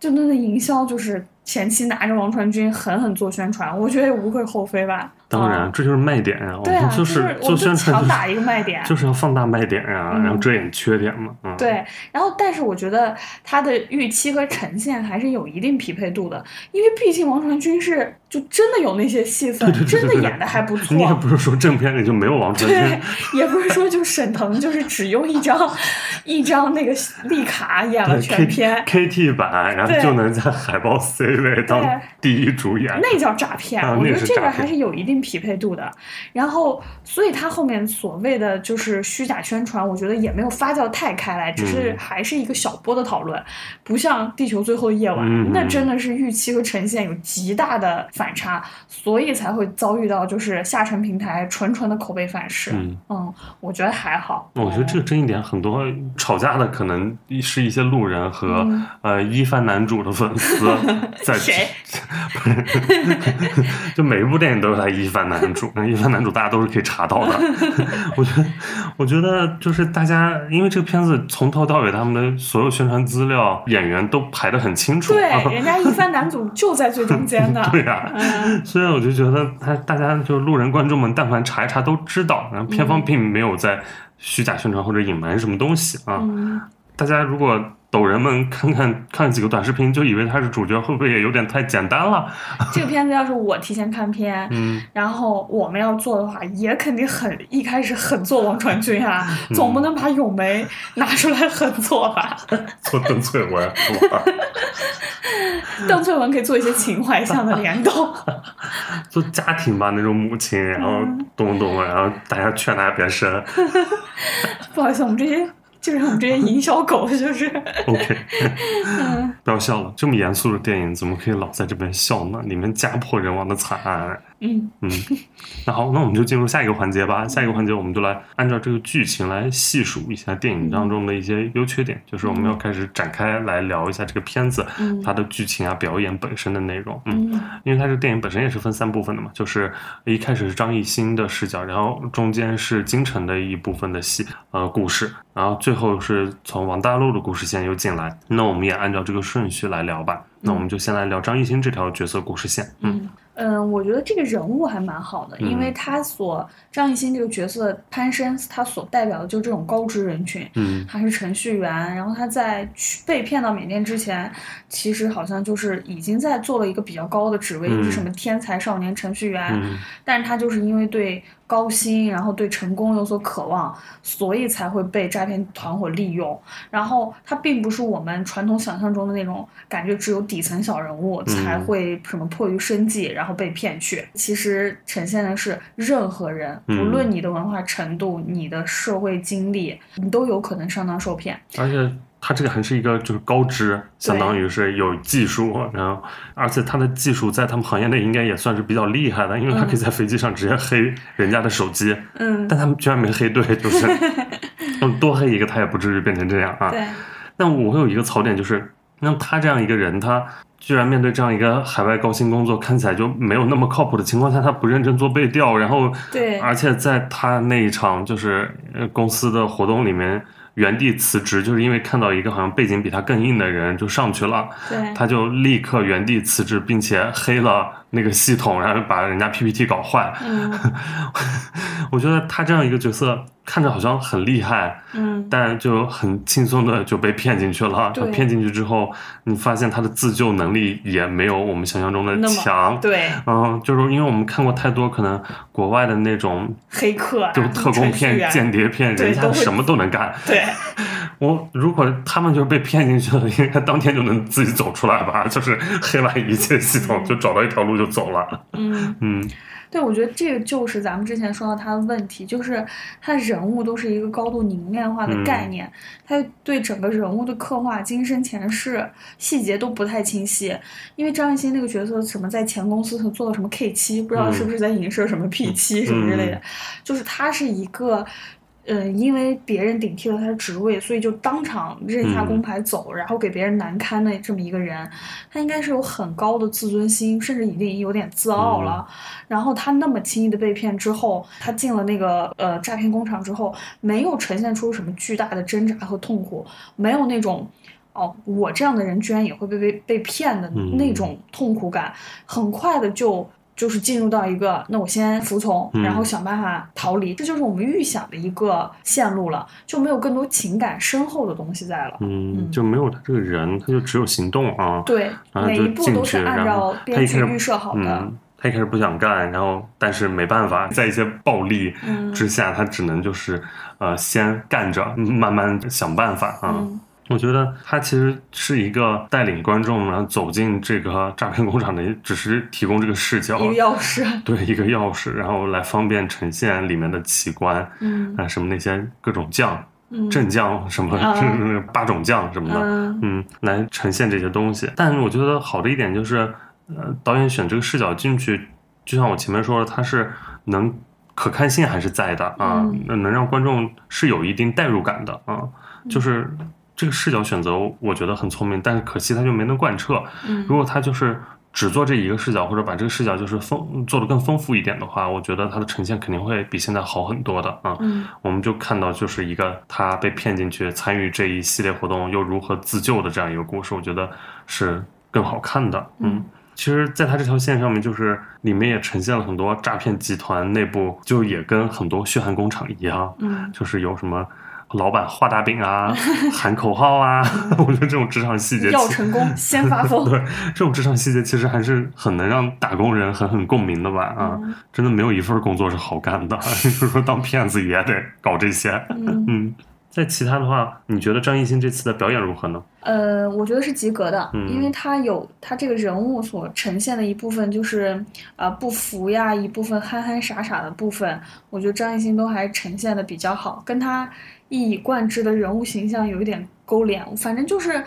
就那个营销就是前期拿着王传君狠做宣传，我觉得也无可厚非吧。当然，这就是卖点呀。对啊，就是做宣传强打一个卖点，就是要放大卖点呀，然后遮掩缺点嘛。对，然后但是我觉得他的预期和呈现还是有一定匹配度的，因为毕竟王传君是就真的有那些戏份，真的演的还不错。你也不是说正片里就没有王传君，对，也不是说就沈腾就是只用一张那个立卡演了全片 KT 版，然后就能在海报 C。对，当第一主演那叫诈骗，我觉得这个还是有一定匹配度的。然后，所以他后面所谓的就是虚假宣传，我觉得也没有发酵太开来，只是还是一个小波的讨论，不像《地球最后夜晚》，那真的是预期和呈现有极大的反差，所以才会遭遇到就是下沉平台纯的口碑反噬。我觉得还好。我觉得这个争议点很多，吵架的可能是一些路人和一番男主的粉丝。谁？就每一部电影都有他一番男主，一番男主大家都是可以查到的。我觉得就是大家，因为这个片子从头到尾他们的所有宣传资料、演员都排得很清楚。对，人家一番男主就在最中间的。对呀，所以我就觉得大家就是路人观众们，但凡查一查都知道，然后片方并没有在虚假宣传或者隐瞒什么东西啊。大家如果抖人们看几个短视频就以为他是主角，会不会也有点太简单了？这个片子要是我提前看片，然后我们要做的话，也肯定一开始很做王传君啊，总不能把咏梅拿出来很做吧？做邓萃雯，邓萃雯可以做一些情怀向的联动，做家庭吧，那种母亲，然后懂，然后大家劝大家别生。不好意思，我们这些营销狗就是OK， 不要笑了，这么严肃的电影怎么可以老在这边笑呢？里面家破人亡的惨案。那好，那我们就进入下一个环节吧。下一个环节我们就来按照这个剧情来细数一下电影当中的一些优缺点，就是我们要开始展开来聊一下这个片子它的剧情啊、表演本身的内容。因为它这个电影本身也是分三部分的嘛，就是一开始是张艺兴的视角，然后中间是金晨的一部分的故事，然后最后是从王大陆的故事线又进来。那我们也按照这个顺序来聊吧。那我们就先来聊张艺兴这条角色故事线。我觉得这个人物还蛮好的，因为他张艺兴这个角色潘生，他所代表的就是这种高知人群。他是程序员，然后他在被骗到缅甸之前，其实好像就是已经在做了一个比较高的职位，就是什么天才少年程序员。但是他就是因为对高薪，然后对成功有所渴望，所以才会被诈骗团伙利用。然后他并不是我们传统想象中的那种感觉，只有底层小人物才会什么迫于生计然后被骗去。其实呈现的是任何人，无论你的文化程度、你的社会经历，你都有可能上当受骗。而且他这个还是一个就是高知，相当于是有技术，然后而且他的技术在他们行业内应该也算是比较厉害的，因为他可以在飞机上直接黑人家的手机。但他们居然没黑对，就是多黑一个他也不至于变成这样啊。对。那我会有一个槽点，就是那他这样一个人，他居然面对这样一个海外高薪工作看起来就没有那么靠谱的情况下，他不认真做背调，然后对，而且在他那一场就是公司的活动里面原地辞职，就是因为看到一个好像背景比他更硬的人就上去了，他就立刻原地辞职，并且黑了那个系统，然后把人家 PPT 搞坏。我觉得他这样一个角色看着好像很厉害，但就很轻松的就被骗进去了。骗进去之后，你发现他的自救能力也没有我们想象中的强。就是因为我们看过太多可能国外的那种黑客、就特工片、间谍片，人家什么都能干。如果他们就是被骗进去了，应该当天就能自己走出来吧？就是黑完一切系统，就找到一条路就走了。对，我觉得这个就是咱们之前说到他的问题，就是他人物都是一个高度凝练化的概念，他对整个人物的刻画、今生前世、细节都不太清晰。因为张艺兴那个角色什么在前公司做了什么 K7， 不知道是不是在影射什么 P7 什么之类的，就是他是一个。因为别人顶替了他的职位，所以就当场认下公牌走，然后给别人难堪的这么一个人，他应该是有很高的自尊心，甚至已经有点自傲了。然后他那么轻易的被骗之后，他进了那个诈骗工厂之后，没有呈现出什么巨大的挣扎和痛苦，没有那种我这样的人居然也会被骗的那种痛苦感，很快的就是进入到一个那我先服从，然后想办法逃离，这就是我们预想的一个线路了，就没有更多情感深厚的东西在了。就没有他这个人，他就只有行动啊。对，每一步都是按照编剧预设好的。他一开始不想干，然后但是没办法，在一些暴力之下，他只能就是先干着，慢慢想办法啊。我觉得他其实是一个带领观众然后走进这个诈骗工厂的，只是提供这个视角，一个钥匙，对，一个钥匙，然后来方便呈现里面的奇观，什么那些各种酱。镇酱什么八种酱什么的，来呈现这些东西。但我觉得好的一点就是，导演选这个视角进去，就像我前面说的，他是能可看性还是在的啊，能让观众是有一定代入感的啊，就是。这个视角选择我觉得很聪明，但是可惜他就没能贯彻。如果他就是只做这一个视角，或者把这个视角就是做得更丰富一点的话，我觉得他的呈现肯定会比现在好很多的啊。我们就看到就是一个他被骗进去参与这一系列活动又如何自救的这样一个故事，我觉得是更好看的。其实在他这条线上面，就是里面也呈现了很多诈骗集团内部，就也跟很多血汗工厂一样，就是有什么老板画大饼啊，喊口号啊，我觉得这种职场细节要成功先发疯对，这种职场细节其实还是很能让打工人很共鸣的吧啊、嗯，真的没有一份工作是好干的，就是说当骗子也得搞这些。嗯，在其他的话，你觉得张艺兴这次的表演如何呢？我觉得是及格的，因为他这个人物所呈现的一部分就是不服呀，一部分憨憨傻傻的部分，我觉得张艺兴都还呈现的比较好，跟他一以贯之的人物形象有一点勾连，反正就是，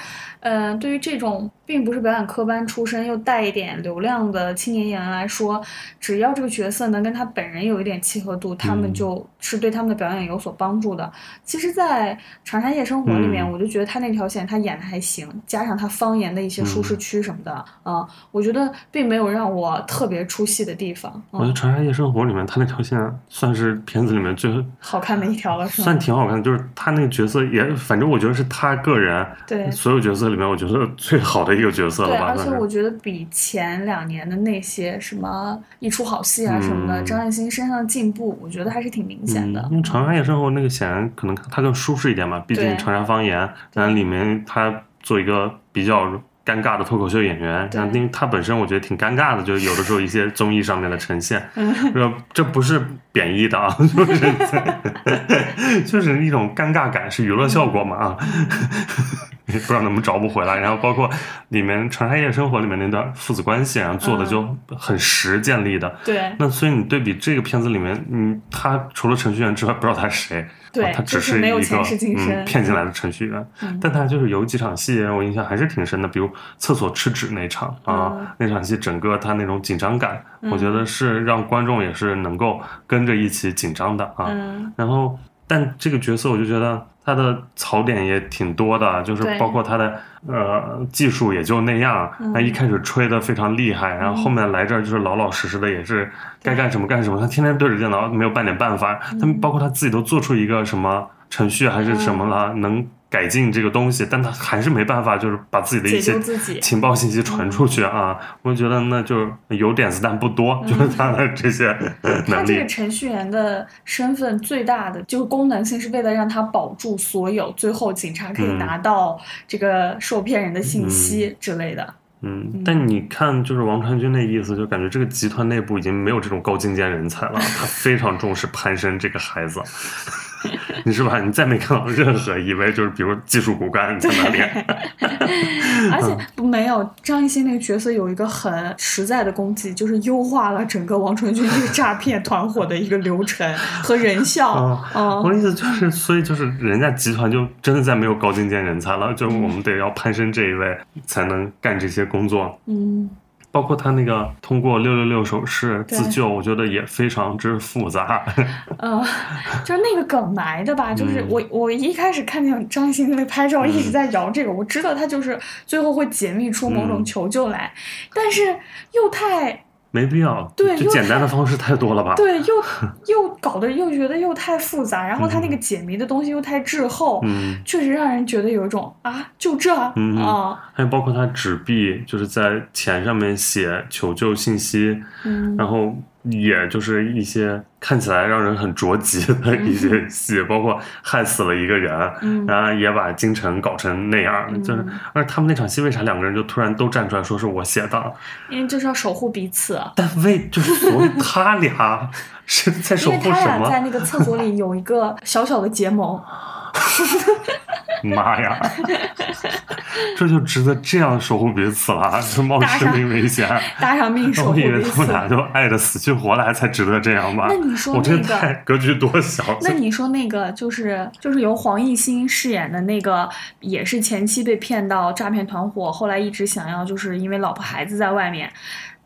对于这种并不是表演科班出身又带一点流量的青年演员来说，只要这个角色能跟他本人有一点契合度，他们就是对他们的表演有所帮助的。其实，在《长沙夜生活》里面，我就觉得他那条线他演的还行，加上他方言的一些舒适区什么的啊、我觉得并没有让我特别出戏的地方。我觉得《长沙夜生活》里面他那条线算是片子里面最好看的一条了，是吗？算挺好看的，就是。他那个角色也，反正我觉得是他个人对所有角色里面，我觉得最好的一个角色了吧。对，而且我觉得比前两年的那些什么一出好戏啊什么的，张艺兴身上的进步，我觉得还是挺明显的。因为长沙夜生活那个显然可能他更舒适一点嘛，毕竟长沙方言，然后里面他做一个比较尴尬的脱口秀演员，然后因为他本身我觉得挺尴尬的，就是有的时候一些综艺上面的呈现，这不是贬义的啊，就是一种尴尬感，是娱乐效果嘛啊，不知道能不能找不回来。然后包括里面《长沙夜生活》里面那段父子关系，然后做的就很实建立的。对，那所以你对比这个片子里面，他除了程序员之外，不知道他是谁。对，他只是一个骗进来的程序员，但他就是有几场戏让我印象还是挺深的，比如厕所吃纸那场啊、那场戏整个他那种紧张感，我觉得是让观众也是能够跟着一起紧张的啊。然后，但这个角色我就觉得他的槽点也挺多的，就是包括他的技术也就那样，他一开始吹得非常厉害，然后后面来这儿就是老老实实的，也是该干什么干什么，他天天对着电脑没有半点办法。他包括他自己都做出一个什么程序还是什么了，能改进这个东西，但他还是没办法，就是把自己的一些情报信息传出去啊。我觉得那就有点子但不多，就是他的这些能力。他这个程序员的身份最大的就是功能性，是为了让他保住所有，最后警察可以拿到这个受骗人的信息之类的。但你看，就是王传君那意思，就感觉这个集团内部已经没有这种高精尖人才了，他非常重视潘申这个孩子。你是吧？你再没看到任何一位就是比如技术骨干在那里，而且没有张艺兴那个角色有一个很实在的功绩，就是优化了整个王传君这个诈骗团伙的一个流程和人效。我的意思就是，所以就是人家集团就真的再没有高精尖人才了，就我们得要攀升这一位才能干这些工作。包括他那个通过666手势自救，我觉得也非常之复杂。就是那个梗埋的吧，就是我一开始看见张艺兴那个拍照一直在摇这个，我知道他就是最后会解密出某种求救来，但是又太没必要，对，就简单的方式太多了吧？对，又搞得又觉得又太复杂，然后他那个解谜的东西又太滞后，确实让人觉得有一种啊，就这啊。还有包括他纸币，就是在钱上面写求救信息，然后也就是一些看起来让人很着急的一些戏，包括害死了一个人，然后也把京城搞成那样，就是而他们那场戏为啥两个人就突然都站出来说是我写的？因为就是要守护彼此。但就是他俩是在守护什么？因为他俩在那个厕所里有一个小小的结盟。妈呀，这就值得这样守护彼此了，就冒生命危险，搭上命守护彼此。我以为他们俩就爱得死去活来才值得这样吧？那你说、那个、我这太格局多小。那你说那个就是由黄艺兴饰演的那个，也是前期被骗到诈骗团伙，后来一直想要，就是因为老婆孩子在外面。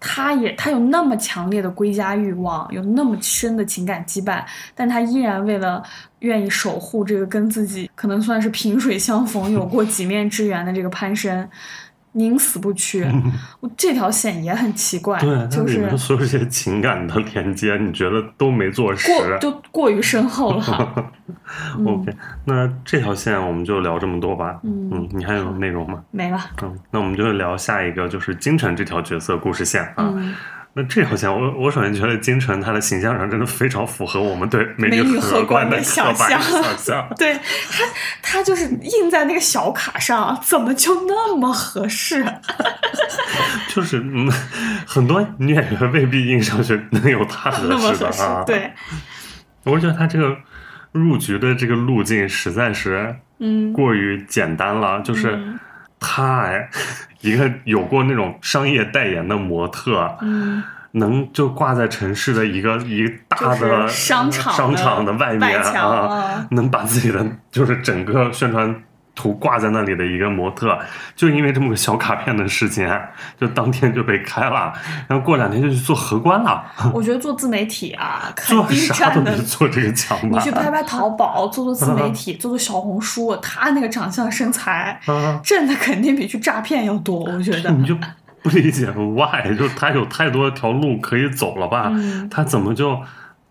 他有那么强烈的归家欲望，有那么深的情感羁绊，但他依然为了愿意守护这个跟自己可能算是萍水相逢有过几面之缘的这个潘申，宁死不屈。我这条线也很奇怪，对，就是那所有这些情感的连接你觉得都没做实，就过于深厚了。OK， 那这条线我们就聊这么多吧。你还有内容吗？没了。那我们就聊下一个，就是京城这条角色故事线啊。那这条线，我首先觉得金城他的形象上真的非常符合我们对美女荷官的想象。对，他就是印在那个小卡上，怎么就那么合适？就是很多女演员未必印上去能有他合适的啊。对，我觉得他这个入局的这个路径实在是过于简单了，就是他一个有过那种商业代言的模特，能就挂在城市的一个大的商场的外面啊，能把自己的就是整个宣传图挂在那里的一个模特，就因为这么个小卡片的事情，就当天就被开了，然后过两天就去做荷官了。我觉得做自媒体啊，做啥都比做这个强吧。你去拍拍淘宝，做自媒体，做小红书，他那个长相身材，挣的肯定比去诈骗要多。我觉得你就不理解 why， 就是他有太多条路可以走了吧，他怎么就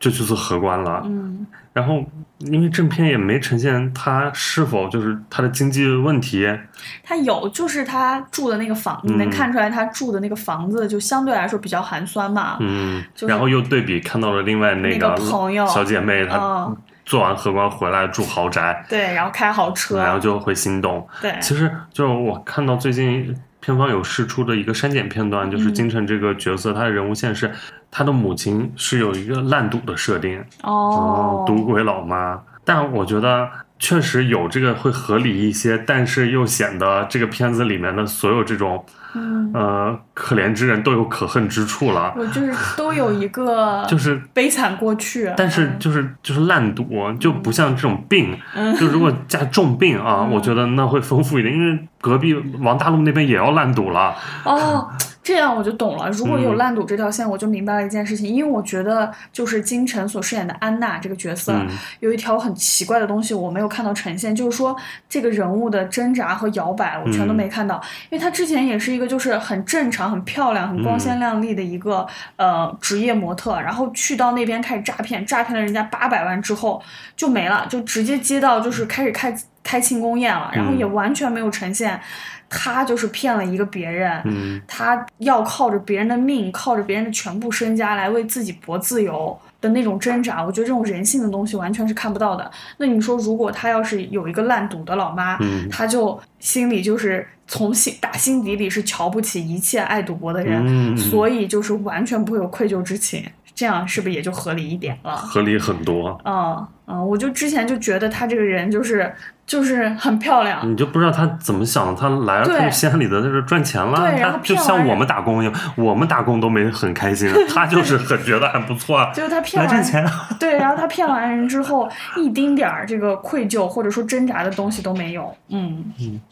去做荷官了？然后，因为正片也没呈现他是否就是他的经济问题，他有，就是他住的那个房，你能看出来他住的那个房子就相对来说比较寒酸嘛。就是、然后又对比看到了另外那个朋友小姐妹，她做完荷官回来住豪宅，对，然后开豪车，然后就会心动。对，其实就是我看到最近片方有释出的一个删减片段，就是金城这个角色，他的人物线是。他的母亲是有一个烂赌的设定哦，赌鬼老妈。但我觉得确实有这个会合理一些，但是又显得这个片子里面的所有这种，可怜之人都有可恨之处了。我就是都有一个就是悲惨过去，但是就是烂赌就不像这种病，就如果加重病啊，我觉得那会丰富一点，因为隔壁王大陆那边也要烂赌了哦。这样我就懂了，如果有烂赌这条线，我就明白了一件事情，因为我觉得就是金城所饰演的安娜这个角色，有一条很奇怪的东西我没有看到呈现，就是说这个人物的挣扎和摇摆我全都没看到，因为他之前也是一个就是很正常很漂亮很光鲜亮丽的一个职业模特，然后去到那边开始诈骗了人家800万之后就没了，就直接接到就是开始开庆功宴了，然后也完全没有呈现他就是骗了一个别人，他要靠着别人的命，靠着别人的全部身家来为自己博自由的那种挣扎，我觉得这种人性的东西完全是看不到的。那你说如果他要是有一个烂赌的老妈，他就心里就是从心底里是瞧不起一切爱赌博的人，所以就是完全不会有愧疚之情，这样是不是也就合理一点了？合理很多。我就之前就觉得他这个人就是很漂亮，你就不知道他怎么想，他来了他就心安理得在这赚钱了，他就像我们打工一样，我们打工都没很开心他就是很觉得很不错啊，就是他骗完钱对，然后他骗完人之后一丁点儿这个愧疚或者说挣扎的东西都没有。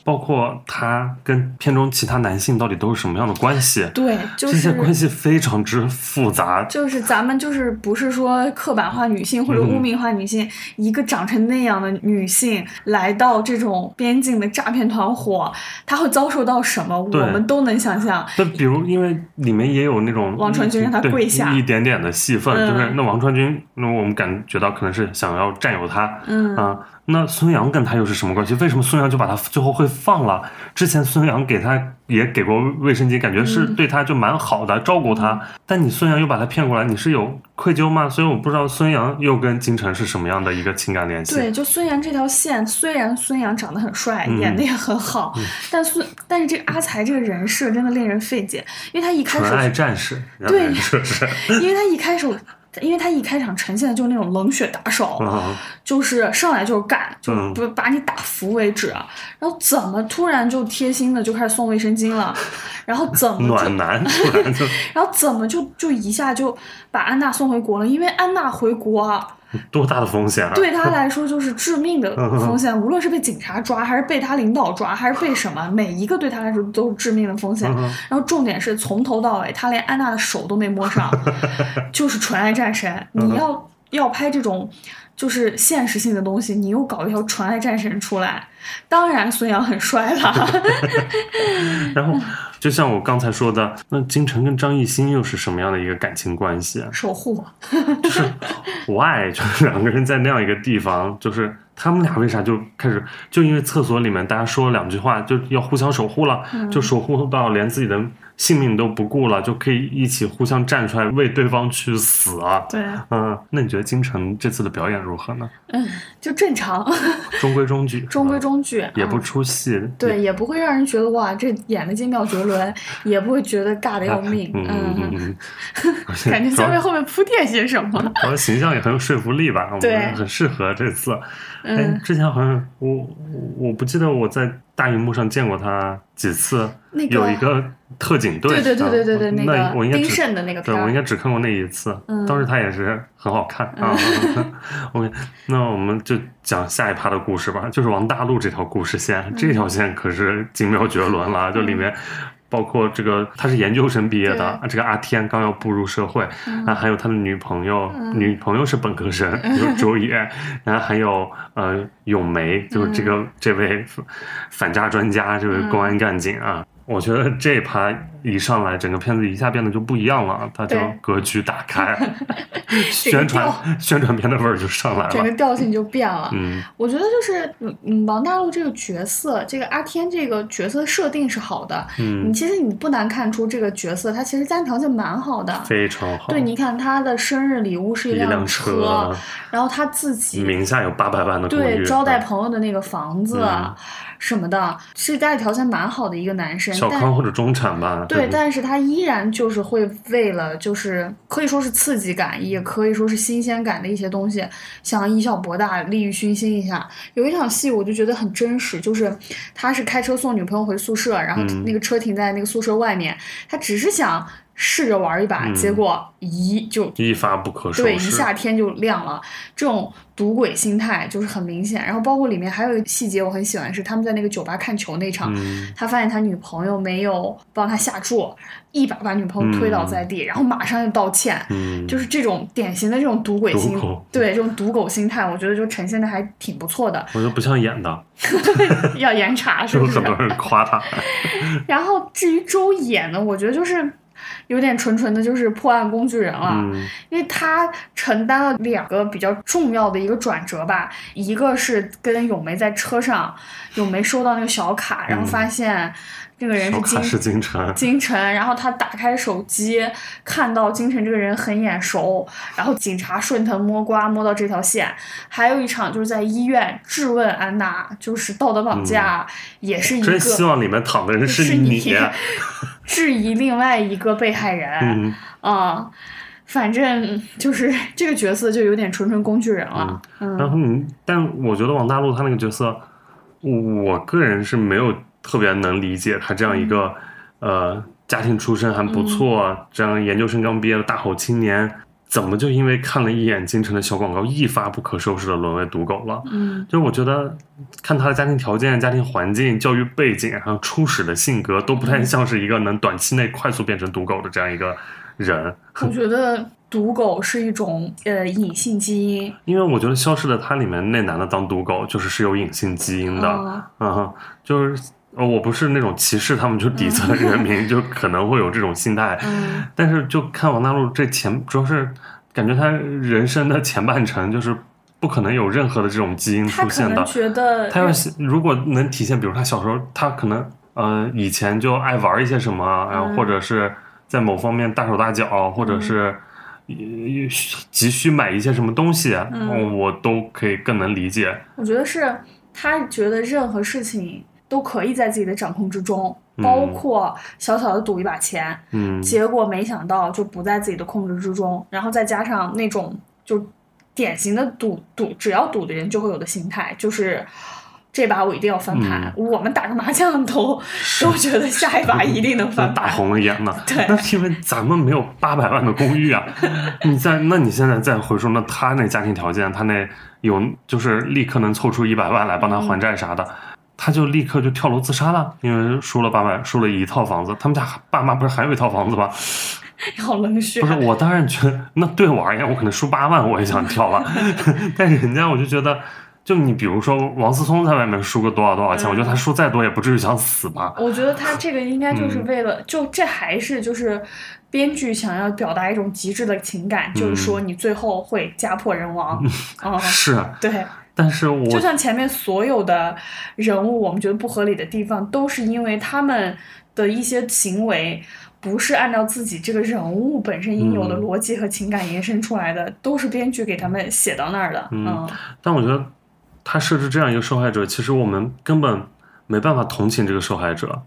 包括他跟片中其他男性到底都是什么样的关系，对，就是这些关系非常之复杂，就是咱们就是不是说刻板化女性或者污名化女性，一个长成那样的女性来到这种边境的诈骗团伙，他会遭受到什么我们都能想象。那比如因为里面也有那种王传君让他跪下一点点的戏份，就是那王传君那我们感觉到可能是想要占有他，那孙杨跟他又是什么关系？为什么孙杨就把他最后会放了？之前孙杨给他也给过卫生巾，感觉是对他就蛮好的，照顾他。但你孙杨又把他骗过来，你是有愧疚吗？所以我不知道孙杨又跟金城是什么样的一个情感联系。对，就孙杨这条线，虽然孙杨长得很帅，演的也很好，但是这个阿才这个人设真的令人费解，因为他一开始纯爱战士，对，因为他一开始。因为他一开场呈现的就是那种冷血打手，就是上来就是干，就不把你打服为止，然后怎么突然就贴心的就开始送卫生巾了，然后怎么暖男突然就然后怎么就一下就把安娜送回国了，因为安娜回国多大的风险啊！对他来说就是致命的风险，无论是被警察抓，还是被他领导抓，还是被什么，每一个对他来说都是致命的风险。然后重点是从头到尾，他连安娜的手都没摸上，就是纯爱战神。你要拍这种就是现实性的东西，你又搞一条纯爱战神出来，当然孙杨很帅了。然后就像我刚才说的，那金城跟张艺兴又是什么样的一个感情关系？守护就是 why 就是两个人在那样一个地方，就是他们俩为啥就开始就因为厕所里面大家说了两句话就要互相守护了，就守护到连自己的性命都不顾了，就可以一起互相站出来为对方去死啊。对啊，那你觉得金晨这次的表演如何呢？就正常，中规中矩，中规中矩，也不出戏，对，也不会让人觉得哇，这演的精妙绝伦，也不会觉得尬得要命。感觉在为后面铺垫些什么。我的形象也很有说服力吧？对，很适合这次。之前好像我不记得我在大荧幕上见过他几次。那个有一个特警队，对对对对对对，那个丁晟的那个片，对，我应该只看过那一次。当时他也是很好看啊。OK， 那我们就讲下一趴的故事吧，就是王大陆这条故事线，这条线可是精妙绝伦了，就里面。包括这个他是研究生毕业的，这个阿天刚要步入社会，还有他的女朋友，是本科生，就是周也，然后还有咏梅，就是这位反诈专家，这位公安干警啊。我觉得这一趴一上来，整个片子一下变得就不一样了，它就格局打开，宣传片的味儿就上来了，整个调性就变了。我觉得就是，王大陆这个角色，这个阿天这个角色设定是好的。你其实不难看出这个角色，他其实家庭条件蛮好的，非常好。对，你看他的生日礼物是一辆车，然后他自己名下有800万的公寓，对，招待朋友的那个房子。什么的，是家里条件蛮好的一个男生，小康或者中产吧。对，但是他依然就是会为了，就是可以说是刺激感，也可以说是新鲜感的一些东西，想以小博大，利欲熏心一下。有一场戏我就觉得很真实，就是他是开车送女朋友回宿舍，然后那个车停在那个宿舍外面，他只是想试着玩一把，结果就一发不可收拾，对，一下天就亮了。这种赌鬼心态就是很明显。然后包括里面还有一个细节我很喜欢，是他们在那个酒吧看球那场，他发现他女朋友没有帮他下注，一把女朋友推倒在地，然后马上就道歉。就是这种典型的这种赌鬼心，对，这种赌狗心态，我觉得就呈现的还挺不错的。我就不像演的，要严查是不是？很多人夸他。然后至于周也呢，我觉得就是。有点纯纯的就是破案工具人了，因为他承担了2个比较重要的一个转折吧，一个是跟咏梅在车上，咏梅收到那个小卡，然后发现这个人是金晨，然后他打开手机看到金晨这个人很眼熟，然后警察顺藤摸瓜摸到这条线。还有一场就是在医院质问安娜，就是道德绑架，也是一个真希望里面躺的人是你质疑另外一个被害人。反正就是这个角色就有点纯纯工具人了。然后但我觉得王大陆他那个角色，我个人是没有特别能理解他这样一个家庭出身还不错，这样研究生刚毕业的大好青年，怎么就因为看了一眼金晨的小广告，一发不可收拾的沦为赌狗了。就是我觉得看他的家庭条件、家庭环境、教育背景，还有初始的性格，都不太像是一个能短期内快速变成赌狗的这样一个人。我觉得赌狗是一种隐性基因，因为我觉得消失的他里面那男的当赌狗就是有隐性基因的。就是我不是那种歧视他们就底层人民就可能会有这种心态，但是就看王大陆这主要是感觉他人生的前半程就是不可能有任何的这种基因出现的。他可能觉得他要是如果能体现，比如他小时候他可能以前就爱玩一些什么，然后或者是在某方面大手大脚，或者是急需买一些什么东西，我都可以更能理解。我觉得是他觉得任何事情都可以在自己的掌控之中，包括小小的赌一把钱，结果没想到就不在自己的控制之中，然后再加上那种就典型的赌只要赌的人就会有的心态，就是这把我一定要翻盘，我们打个麻将都觉得下一把一定能翻盘，打红了眼了。对，那是因为咱们没有800万的公寓啊。那你现在再回说，那他那家庭条件，他那有就是立刻能凑出100万来帮他还债啥的。他就立刻就跳楼自杀了，因为输了一套房子。他们家爸妈不是还有一套房子吗？好冷血。不是，我当然觉得，那对我而言，我可能输8万我也想跳了。但是人家我就觉得，就你比如说王思聪在外面输个多少钱，我觉得他输再多也不至于想死吧。我觉得他这个应该就是为了，就这还是就是编剧想要表达一种极致的情感，就是说你最后会家破人亡。是，对。但是我就像前面所有的人物，我们觉得不合理的地方，都是因为他们的一些行为不是按照自己这个人物本身应有的逻辑和情感延伸出来的，都是编剧给他们写到那儿的。但我觉得他设置这样一个受害者，其实我们根本没办法同情这个受害者，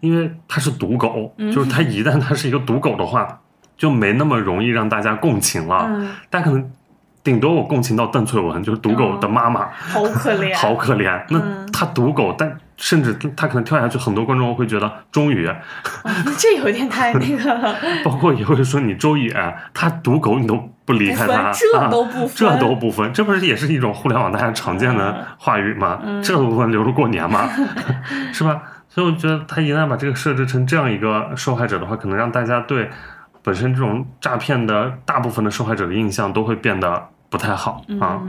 因为他是赌狗，就是他一旦他是一个赌狗的话，就没那么容易让大家共情了。大家可能顶多我共情到邓萃雯，就是赌狗的妈妈，好可怜，好可怜。那他赌狗，但甚至他可能跳下去，很多观众会觉得终于，这有点太那个了。包括也会说你周也，他赌狗你都不离开他，这都不分，这不是也是一种互联网大家常见的话语吗？这都不分，留着过年嘛，是吧？所以我觉得他一旦把这个设置成这样一个受害者的话，可能让大家对本身这种诈骗的大部分的受害者的印象都会变得不太好啊。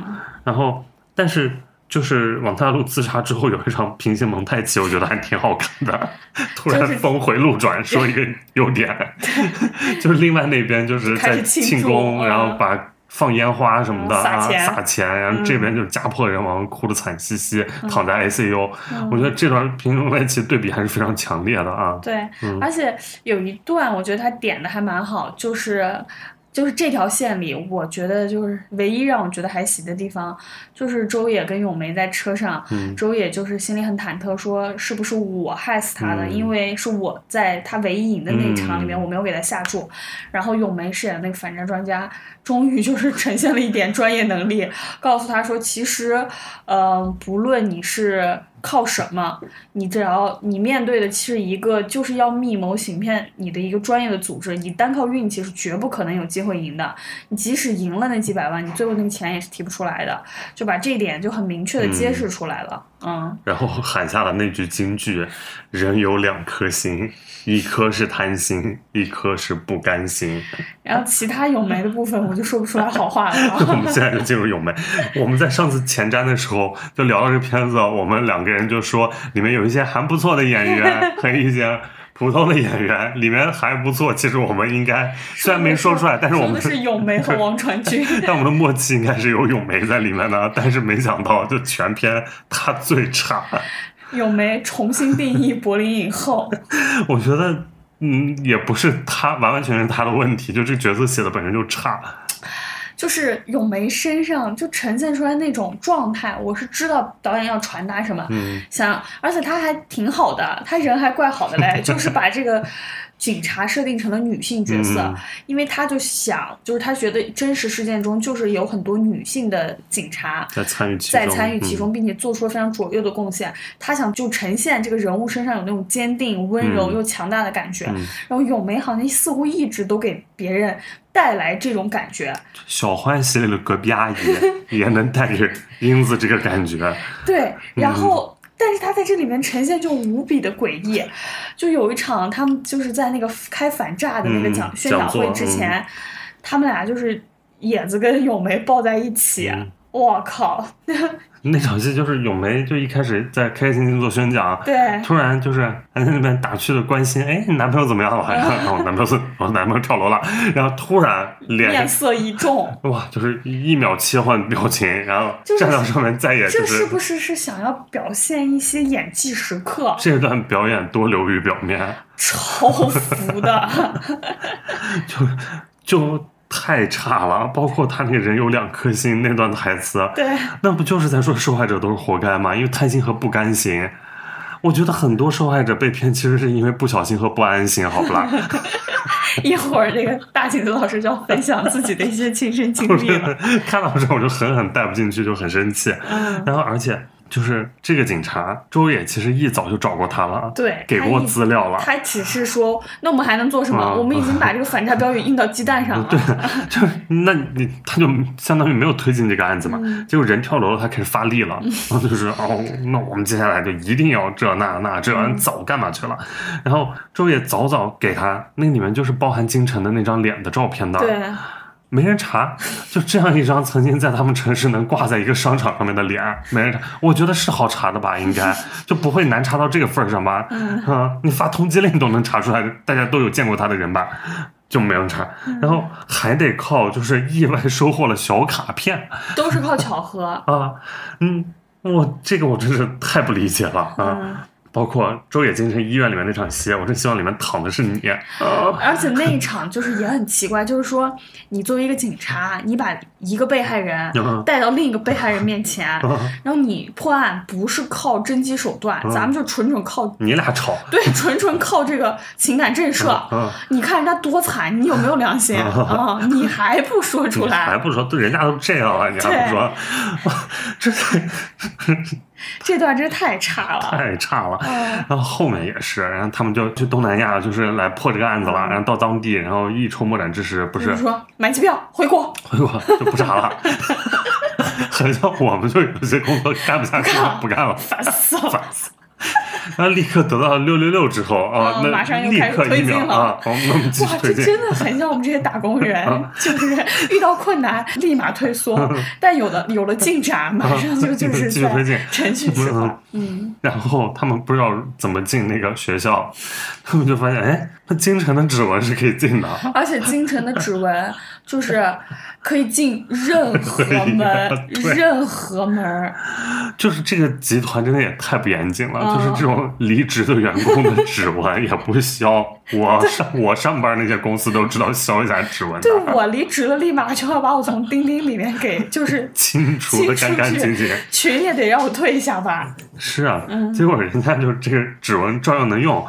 然后但是就是王大陆自杀之后有一场平行蒙太奇，我觉得还挺好看的，突然峰回路转，说一个优点就是另外那边就是在庆功，然后把放烟花什么的撒钱，然后这边就是家破人亡，哭得惨兮兮，躺在 ICU。我觉得这段平行蒙太奇对比还是非常强烈的啊。对，而且有一段我觉得他点的还蛮好，就是这条线里，我觉得就是唯一让我觉得还喜的地方，就是周也跟咏梅在车上，周也就是心里很忐忑，说是不是我害死他的，因为是我在他唯一赢的那一场里面，我没有给他下注。然后咏梅饰演那个反诈专家，终于就是呈现了一点专业能力，告诉他说，其实，不论你是靠什么，你只要你面对的是一个就是要密谋行骗你的一个专业的组织，你单靠运气是绝不可能有机会赢的，你即使赢了那几百万，你最后那个钱也是提不出来的，就把这一点就很明确的揭示出来了。然后喊下了那句金句，人有两颗心，一颗是贪心，一颗是不甘心。然后其他咏梅的部分我就说不出来好话了我们现在就进入咏梅。我们在上次前瞻的时候就聊到这片子，我们两个人就说里面有一些还不错的演员和一些普通的演员，里面还不错，其实我们应该虽然没说出来，但是我们是咏梅和王传君但我们的默契应该是有咏梅在里面的，但是没想到就全篇他最差。咏梅重新定义柏林影后我觉得也不是他完完全全是他的问题，就这角色写的本身就差，就是咏梅身上就呈现出来那种状态，我是知道导演要传达什么，而且他还挺好的，他人还怪好的嘞，就是把这个警察设定成了女性角色，因为他就想，就是他觉得真实事件中就是有很多女性的警察在参与其中，并且做出了非常卓越的贡献，他想就呈现这个人物身上有那种坚定、温柔又强大的感觉，然后咏梅好像似乎一直都给别人带来这种感觉，小欢喜里的隔壁阿姨也能带着英子这个感觉对，然后但是他在这里面呈现就无比的诡异，就有一场他们就是在那个开反诈的那个宣讲会之前，他们俩就是野子跟咏梅抱在一起，我靠那场戏就是咏梅就一开始在开心心做宣讲，对，突然就是还在那边打趣的关心，哎，你男朋友怎么样了？我男朋友跳楼了，然后突然面色一重，哇，就是一秒切换表情，然后站到上面再也这是不是想要表现一些演技时刻？这段表演多流于表面，超服的，就太差了，包括他那个人有两颗心那段台词，对，那不就是在说受害者都是活该吗？因为贪心和不甘心，我觉得很多受害者被骗其实是因为不小心和不安心，好不啦一会儿这个大井子老师就要分享自己的一些亲身经历了看到这我就狠带不进去，就很生气。然后而且就是这个警察周也其实一早就找过他了，对，给过资料了，他只是说那我们还能做什么，我们已经把这个反诈标语印到鸡蛋上了对，就是那你他就相当于没有推进这个案子嘛，结果人跳楼了，他开始发力了，然后就是那我们接下来就一定要这这早干嘛去了，然后周也早给他那里面就是包含金晨的那张脸的照片的，对，没人查，就这样一张曾经在他们城市能挂在一个商场上面的脸，没人查，我觉得是好查的吧，应该就不会难查到这个份上吧。你发通缉令都能查出来，大家都有见过他的人吧，就没人查。然后还得靠就是意外收获了小卡片，都是靠巧合我这个我真是太不理解了。包括周也精神医院里面那场戏，我真希望里面躺的是你。而且那一场就是也很奇怪，就是说你作为一个警察，你把一个被害人带到另一个被害人面前，然后你破案不是靠侦缉手段，咱们就纯靠你俩吵，对，纯靠这个情感震慑。你看人家多惨，你有没有良心啊？你还不说出来，还不说，对，人家都这样了，你还不说，这这段真太差了，太差了。然后后面也是，然后他们就去东南亚，就是来破这个案子了。然后到当地，然后一筹莫展之时，不是说买机票回国，回国就不查了。好像我们就有些工作干不下去了，不干了，烦死了，烦死。然后立刻得到666之后啊，那马上又开始推进了啊！哇，这真的很像我们这些打工人，就是遇到困难立马退缩，但有了进展，马上就是继续推进，程序之后，嗯。然后他们不知道怎么进那个学校，他们就发现，哎，那京城的指纹是可以进的，而且京城的指纹就是可以进任何门，任何门。就是这个集团真的也太不严谨了，就是这种。离职的员工的指纹也不消，我上班那些公司都知道消一下指纹。对，我离职了，立马就要把我从钉钉里面给就是清除的干干净净，群也得让我退一下吧。是啊，结果人家就这个指纹照样能用，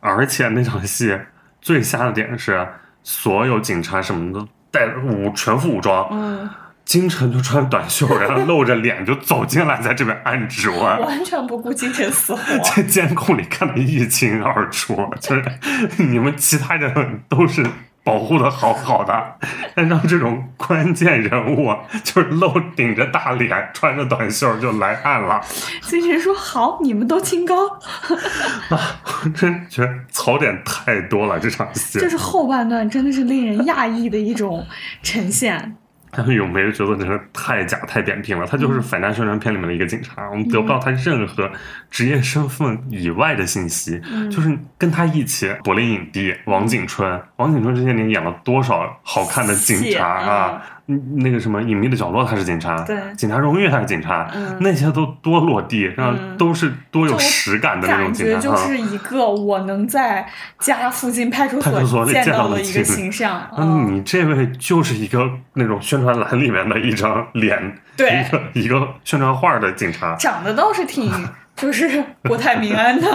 而且那场戏最瞎的点是，所有警察什么的全副武装。金晨就穿短袖，然后露着脸就走进来，在这边按指纹，完全不顾金晨死活，在监控里看得一清二楚。就是你们其他人都是保护的好好的，但让这种关键人物就是顶着大脸，穿着短袖就来按了。金晨说：“好，你们都清高。啊”我真觉得槽点太多了，这场戏。这是后半段，真的是令人讶异的一种呈现。但咏梅觉得真是太假太扁平了，他就是反诈宣传片里面的一个警察，我们得不到他任何职业身份以外的信息。就是跟他一起柏林影帝王景春这些年演了多少好看的警察啊，那个什么隐秘的角落他是警察，对，警察荣誉他是警察，那些都多落地，然后都是多有实感的那种警察，感觉就是一个我能在家附近派出所见到的一个形象。你这位就是一个那种宣传栏里面的一张脸，对，一个宣传画的警察，长得倒是挺就是国泰民安的。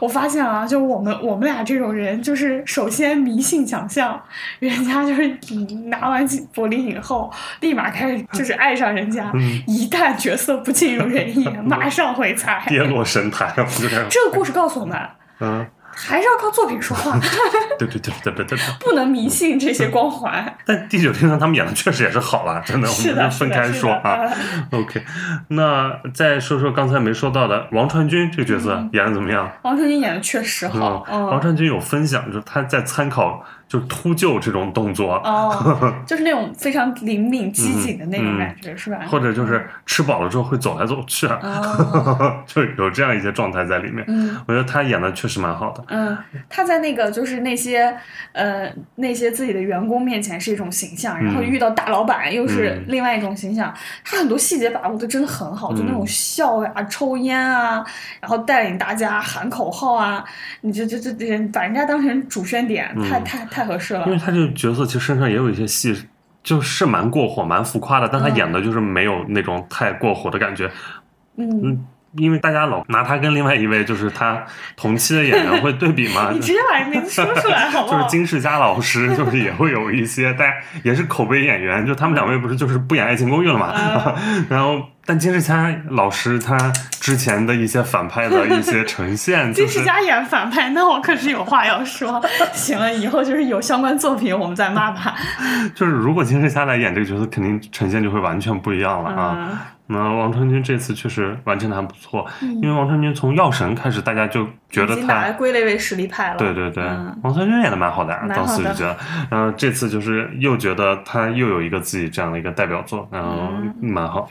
我发现啊，就我们俩这种人，就是首先迷信奖项，人家就是拿完柏林影后，立马开始就是爱上人家，一旦角色不尽如人意，马上回踩，跌落神坛。这个故事告诉我们，还是要靠作品说话。对，不能迷信这些光环。但第九天堂他们演的确实也是好了，真的，我们分开说啊。OK， 那再说说刚才没说到的王传君这个角色演的怎么样？王传君演的确实好。王传君有分享，就是他在参考就是秃鹫这种动作，就是那种非常灵敏机警的那种感觉，是吧？或者就是吃饱了之后会走来走去，就有这样一些状态在里面。我觉得他演的确实蛮好的。他在那个就是那些自己的员工面前是一种形象，然后遇到大老板又是另外一种形象。他很多细节把握的真的很好，就那种笑呀、抽烟啊，然后带领大家喊口号啊，你就把人家当成主宣点，太合适了。因为他这个角色其实身上也有一些戏就是蛮过火蛮浮夸的，但他演的就是没有那种太过火的感觉。因为大家老拿他跟另外一位就是他同期的演员会对比嘛。你直接把人名字说出来好不好？就是金世佳老师，就是也会有一些但也是口碑演员，就他们两位不是就是不演爱情公寓了嘛。然后但金世佳老师他之前的一些反派的一些呈现，就是金世佳演反派，那我可是有话要说。行了，以后就是有相关作品我们再骂吧。就是如果金世佳来演这个角色，肯定呈现就会完全不一样了啊。那王传君这次确实完成的还不错，因为王传君从药神开始，大家就觉得他已经把他归类为实力派了。对，王传君演的蛮好的，当时就觉得，然后这次就是又觉得他又有一个自己这样的一个代表作，然后蛮好。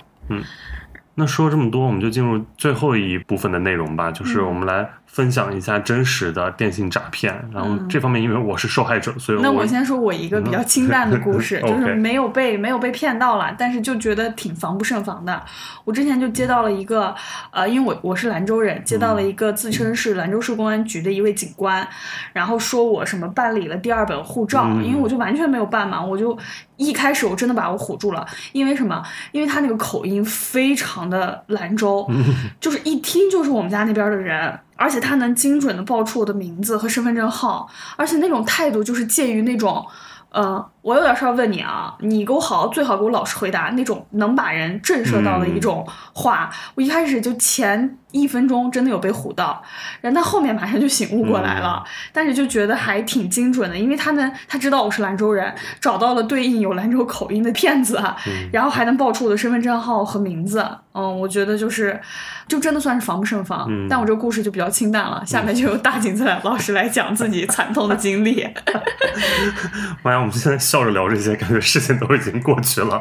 那说这么多，我们就进入最后一部分的内容吧，就是我们来分享一下真实的电信诈骗，然后这方面因为我是受害者，所以那我先说我一个比较清淡的故事，就是没有被骗到了，但是就觉得挺防不胜防的。我之前就接到了一个因为我是兰州人，接到了一个自称是兰州市公安局的一位警官，然后说我什么办理了第二本护照，因为我就完全没有办嘛，我就一开始我真的把我唬住了，因为什么？因为他那个口音非常的兰州，就是一听就是我们家那边的人，而且他能精准的报出我的名字和身份证号，而且那种态度就是介于那种我有点事要问你啊，你给我最好给我老实回答那种能把人震慑到的一种话。我一开始就前1分钟真的有被唬到，然后他后面马上就醒悟过来了，但是就觉得还挺精准的，因为他知道我是兰州人，找到了对应有兰州口音的骗子，然后还能报出我的身份证号和名字。我觉得就真的算是防不胜防。但我这个故事就比较清淡了，下面就由大景子老师来讲自己惨痛的经历。妈呀，我们现在笑着聊这些，感觉事情都已经过去了，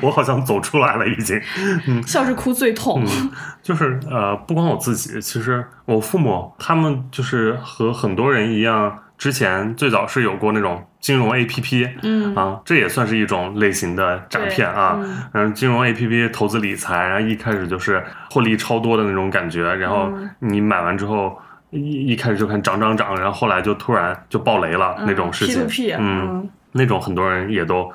我好像走出来了已经。笑着哭最痛。就是不光我自己，其实我父母他们就是和很多人一样，之前最早是有过那种金融 APP， 这也算是一种类型的诈骗啊。金融 APP 投资理财，然后一开始就是获利超多的那种感觉，然后你买完之后一开始就看涨，然后后来就突然就爆雷了那种事情。P2P， 那种很多人也都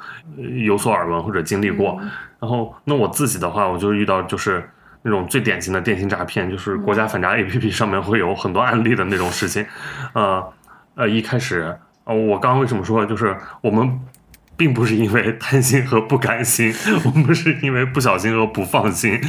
有所耳闻或者经历过。然后那我自己的话，我就遇到就是那种最典型的电信诈骗，就是国家反诈 APP 上面会有很多案例的那种事情。一开始我刚刚为什么说就是我们并不是因为贪心和不甘心，我们是因为不小心和不放心。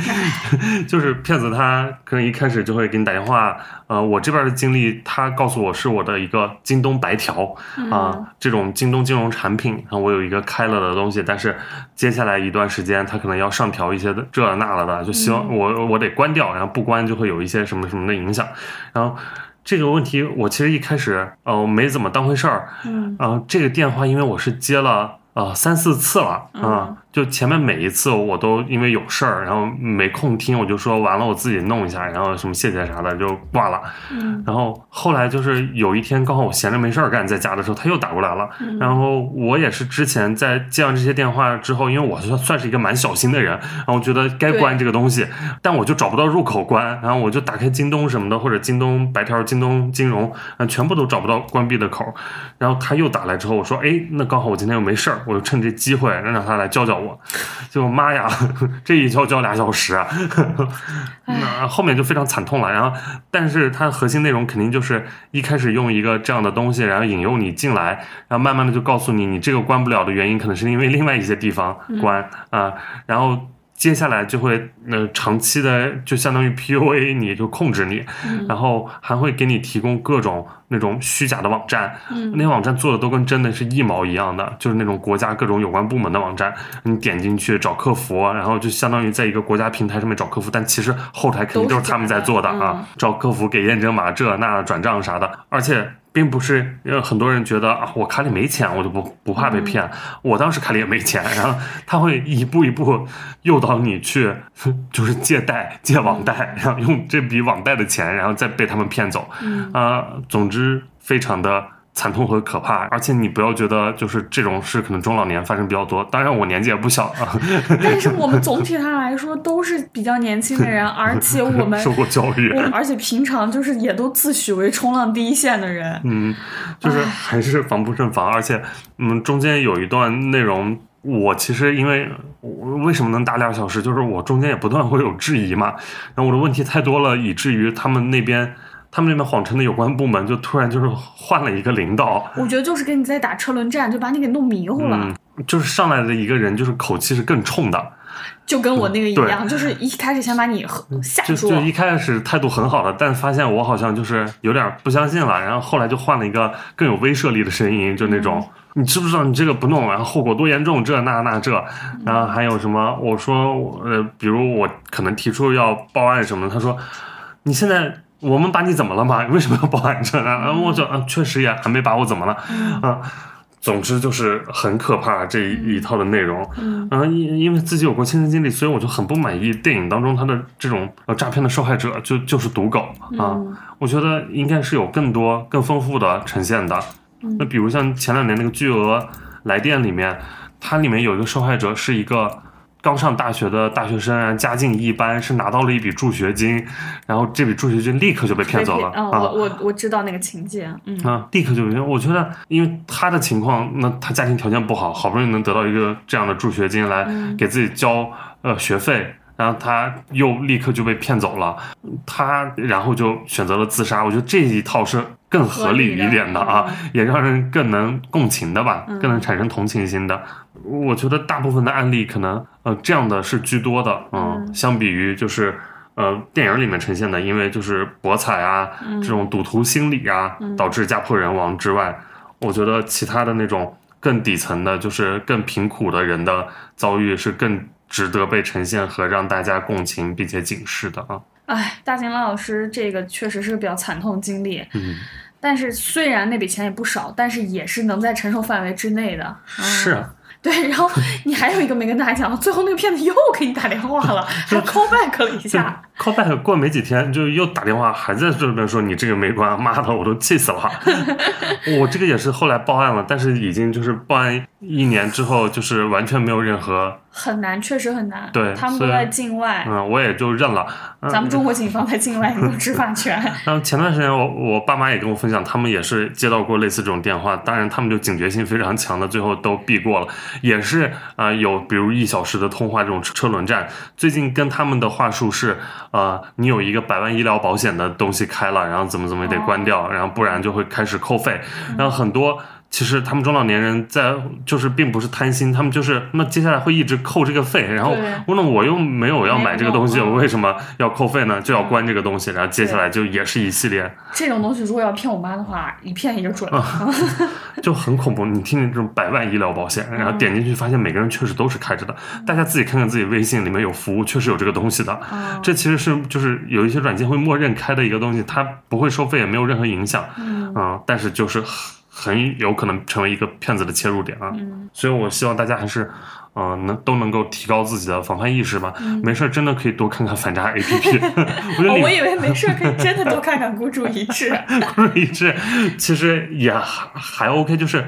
就是骗子他可能一开始就会给你打电话，我这边的经历他告诉我是我的一个京东白条啊，这种京东金融产品，然后我有一个开了的东西，但是接下来一段时间他可能要上调一些这那了的，就希望我得关掉，然后不关就会有一些什么什么的影响。然后这个问题我其实一开始没怎么当回事儿，这个电话因为我是接了3-4次了就前面每一次我都因为有事儿，然后没空听，我就说完了我自己弄一下，然后什么谢谢啥的就挂了。然后后来就是有一天刚好我闲着没事儿干，在家的时候他又打过来了，然后我也是之前在接完这些电话之后，因为我算是一个蛮小心的人，然后我觉得该关这个东西，但我就找不到入口关，然后我就打开京东什么的或者京东白条、京东金融，全部都找不到关闭的口。然后他又打来之后，我说哎，那刚好我今天又没事儿，我就趁这机会让他来教教我。就妈呀，这一教2小时啊，那后面就非常惨痛了。然后但是它核心内容肯定就是一开始用一个这样的东西，然后引诱你进来，然后慢慢的就告诉你，你这个关不了的原因可能是因为另外一些地方关然后接下来就会长期的就相当于 PUA 你，就控制你，然后还会给你提供各种那种虚假的网站，那些网站做的都跟真的是一毛一样的，就是那种国家各种有关部门的网站，你点进去找客服，然后就相当于在一个国家平台上面找客服，但其实后台肯定都是他们在做的找客服给验证码这那转账啥的，而且并不是很多人觉得啊，我卡里没钱我就不怕被骗，我当时卡里也没钱，然后他会一步一步诱导你去就是借网贷，然后用这笔网贷的钱然后再被他们骗走。总之非常的惨痛和可怕，而且你不要觉得就是这种事可能中老年发生比较多，当然我年纪也不小啊，但是我们总体上来说都是比较年轻的人，而且我们受过教育，而且平常就是也都自诩为冲浪第一线的人，就是还是防不胜防。而且中间有一段内容，我其实因为我为什么能打2小时，就是我中间也不断会有质疑嘛，然后我的问题太多了，以至于他们那边谎称的有关部门就突然就是换了一个领导，我觉得就是跟你在打车轮战，就把你给弄迷糊了。就是上来的一个人就是口气是更冲的，就跟我那个一样，就是一开始想把你吓住，就一开始态度很好的，但发现我好像就是有点不相信了，然后后来就换了一个更有威慑力的声音，就那种你知不知道你这个不弄然后后果多严重这那这，然后还有什么我说比如我可能提出要报案什么，他说你现在我们把你怎么了嘛？为什么要报案这呢？我说确实也还没把我怎么了，总之就是很可怕这一套的内容，因为自己有过亲身经历，所以我就很不满意电影当中他的这种诈骗的受害者就是赌狗啊，我觉得应该是有更多更丰富的呈现的。那比如像前2年那个巨额来电里面，它里面有一个受害者是一个刚上大学的大学生，家境一般，是拿到了一笔助学金，然后这笔助学金立刻就被骗走了。我知道那个情节，立刻就被骗。我觉得，因为他的情况，那他家庭条件不好，好不容易能得到一个这样的助学金来给自己交学费，然后他又立刻就被骗走了，他然后就选择了自杀。我觉得这一套是更合理一点的啊，也让人更能共情的吧，更能产生同情心的。我觉得大部分的案例可能这样的是居多的，相比于就是电影里面呈现的，因为就是博彩啊这种赌徒心理啊导致家破人亡之外，我觉得其他的那种更底层的就是更贫苦的人的遭遇是更值得被呈现和让大家共情并且警示的啊。哎，大秦老师这个确实是比较惨痛的经历，但是虽然那笔钱也不少，但是也是能在承受范围之内的，是对。然后你还有一个没跟大家讲，最后那个骗子又给你打电话了，还 call back 了一下。call back 过没几天就又打电话，还在这边说你这个没关，妈的我都气死了。我这个也是后来报案了，但是已经就是报案1年之后，就是完全没有任何，很难，确实很难。对，他们都在境外，我也就认了。咱们中国警方在境外有执法权。然后前段时间我爸妈也跟我分享，他们也是接到过类似这种电话，当然他们就警觉性非常强的，最后都避过了。也是有比如1小时的通话这种车轮战。最近跟他们的话术是，你有一个100万医疗保险的东西开了，然后怎么得关掉，然后不然就会开始扣费。然后很多其实他们中老年人在就是并不是贪心，他们就是那接下来会一直扣这个费，然后那我又没有要买这个东西，我为什么要扣费呢？就要关这个东西，然后接下来就也是一系列这种东西。如果要骗我妈的话，一骗也就准了，就很恐怖。你听这种100万医疗保险，然后点进去发现每个人确实都是开着的，大家自己看看自己微信里面有服务确实有这个东西的，这其实是就是有一些软件会默认开的一个东西，它不会收费也没有任何影响，但是就是很有可能成为一个骗子的切入点啊，所以我希望大家还是，都能够提高自己的防范意识吧。没事真的可以多看看反诈 APP。我以为没事可以真的多看看孤注一掷。孤注一掷其实也还 OK， 就是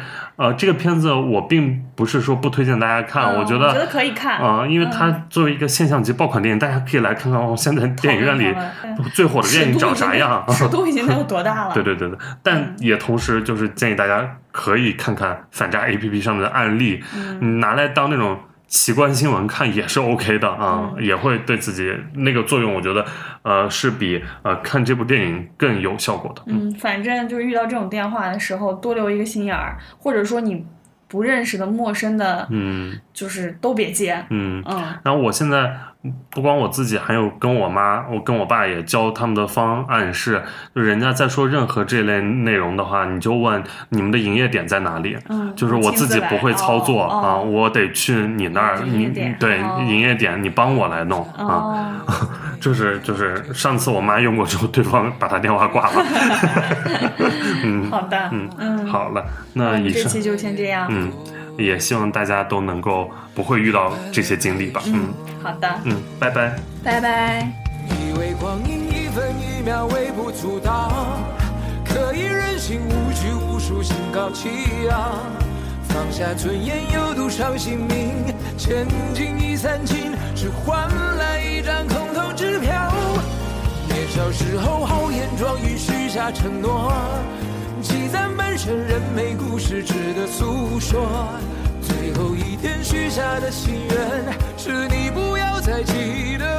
这个片子我并不是说不推荐大家看，我觉得可以看啊，因为它作为一个现象级爆款电影，大家可以来看看现在电影院里最火的电影长啥样，尺度已经能有多大了？对，但也同时就是建议大家可以看看反诈 APP 上面的案例，拿来当那种奇观新闻看也是 OK 的啊，也会对自己那个作用，我觉得是比看这部电影更有效果的。反正就是遇到这种电话的时候，多留一个心眼儿，或者说你不认识的陌生的，就是都别接。然后我现在不光我自己，还有跟我妈，我跟我爸也教他们的方案是，就人家在说任何这类内容的话，你就问你们的营业点在哪里。就是我自己不会操作啊，我得去你那儿，营业点你帮我来弄啊。就是上次我妈用过之后，对方把她电话挂了。好的，好了，那以上这期就先这样。也希望大家都能够不会遇到这些经历吧。好的，拜拜，拜拜。以为光阴1分1秒微不足道，可以任性无拘无束，心高气昂，放下尊严有赌上性命，千金易散尽，只换来一张空头支票。年少时候豪言壮语，许下承诺，积攒半生人美故事值得诉说，最后一天许下的心愿是你不要再记得。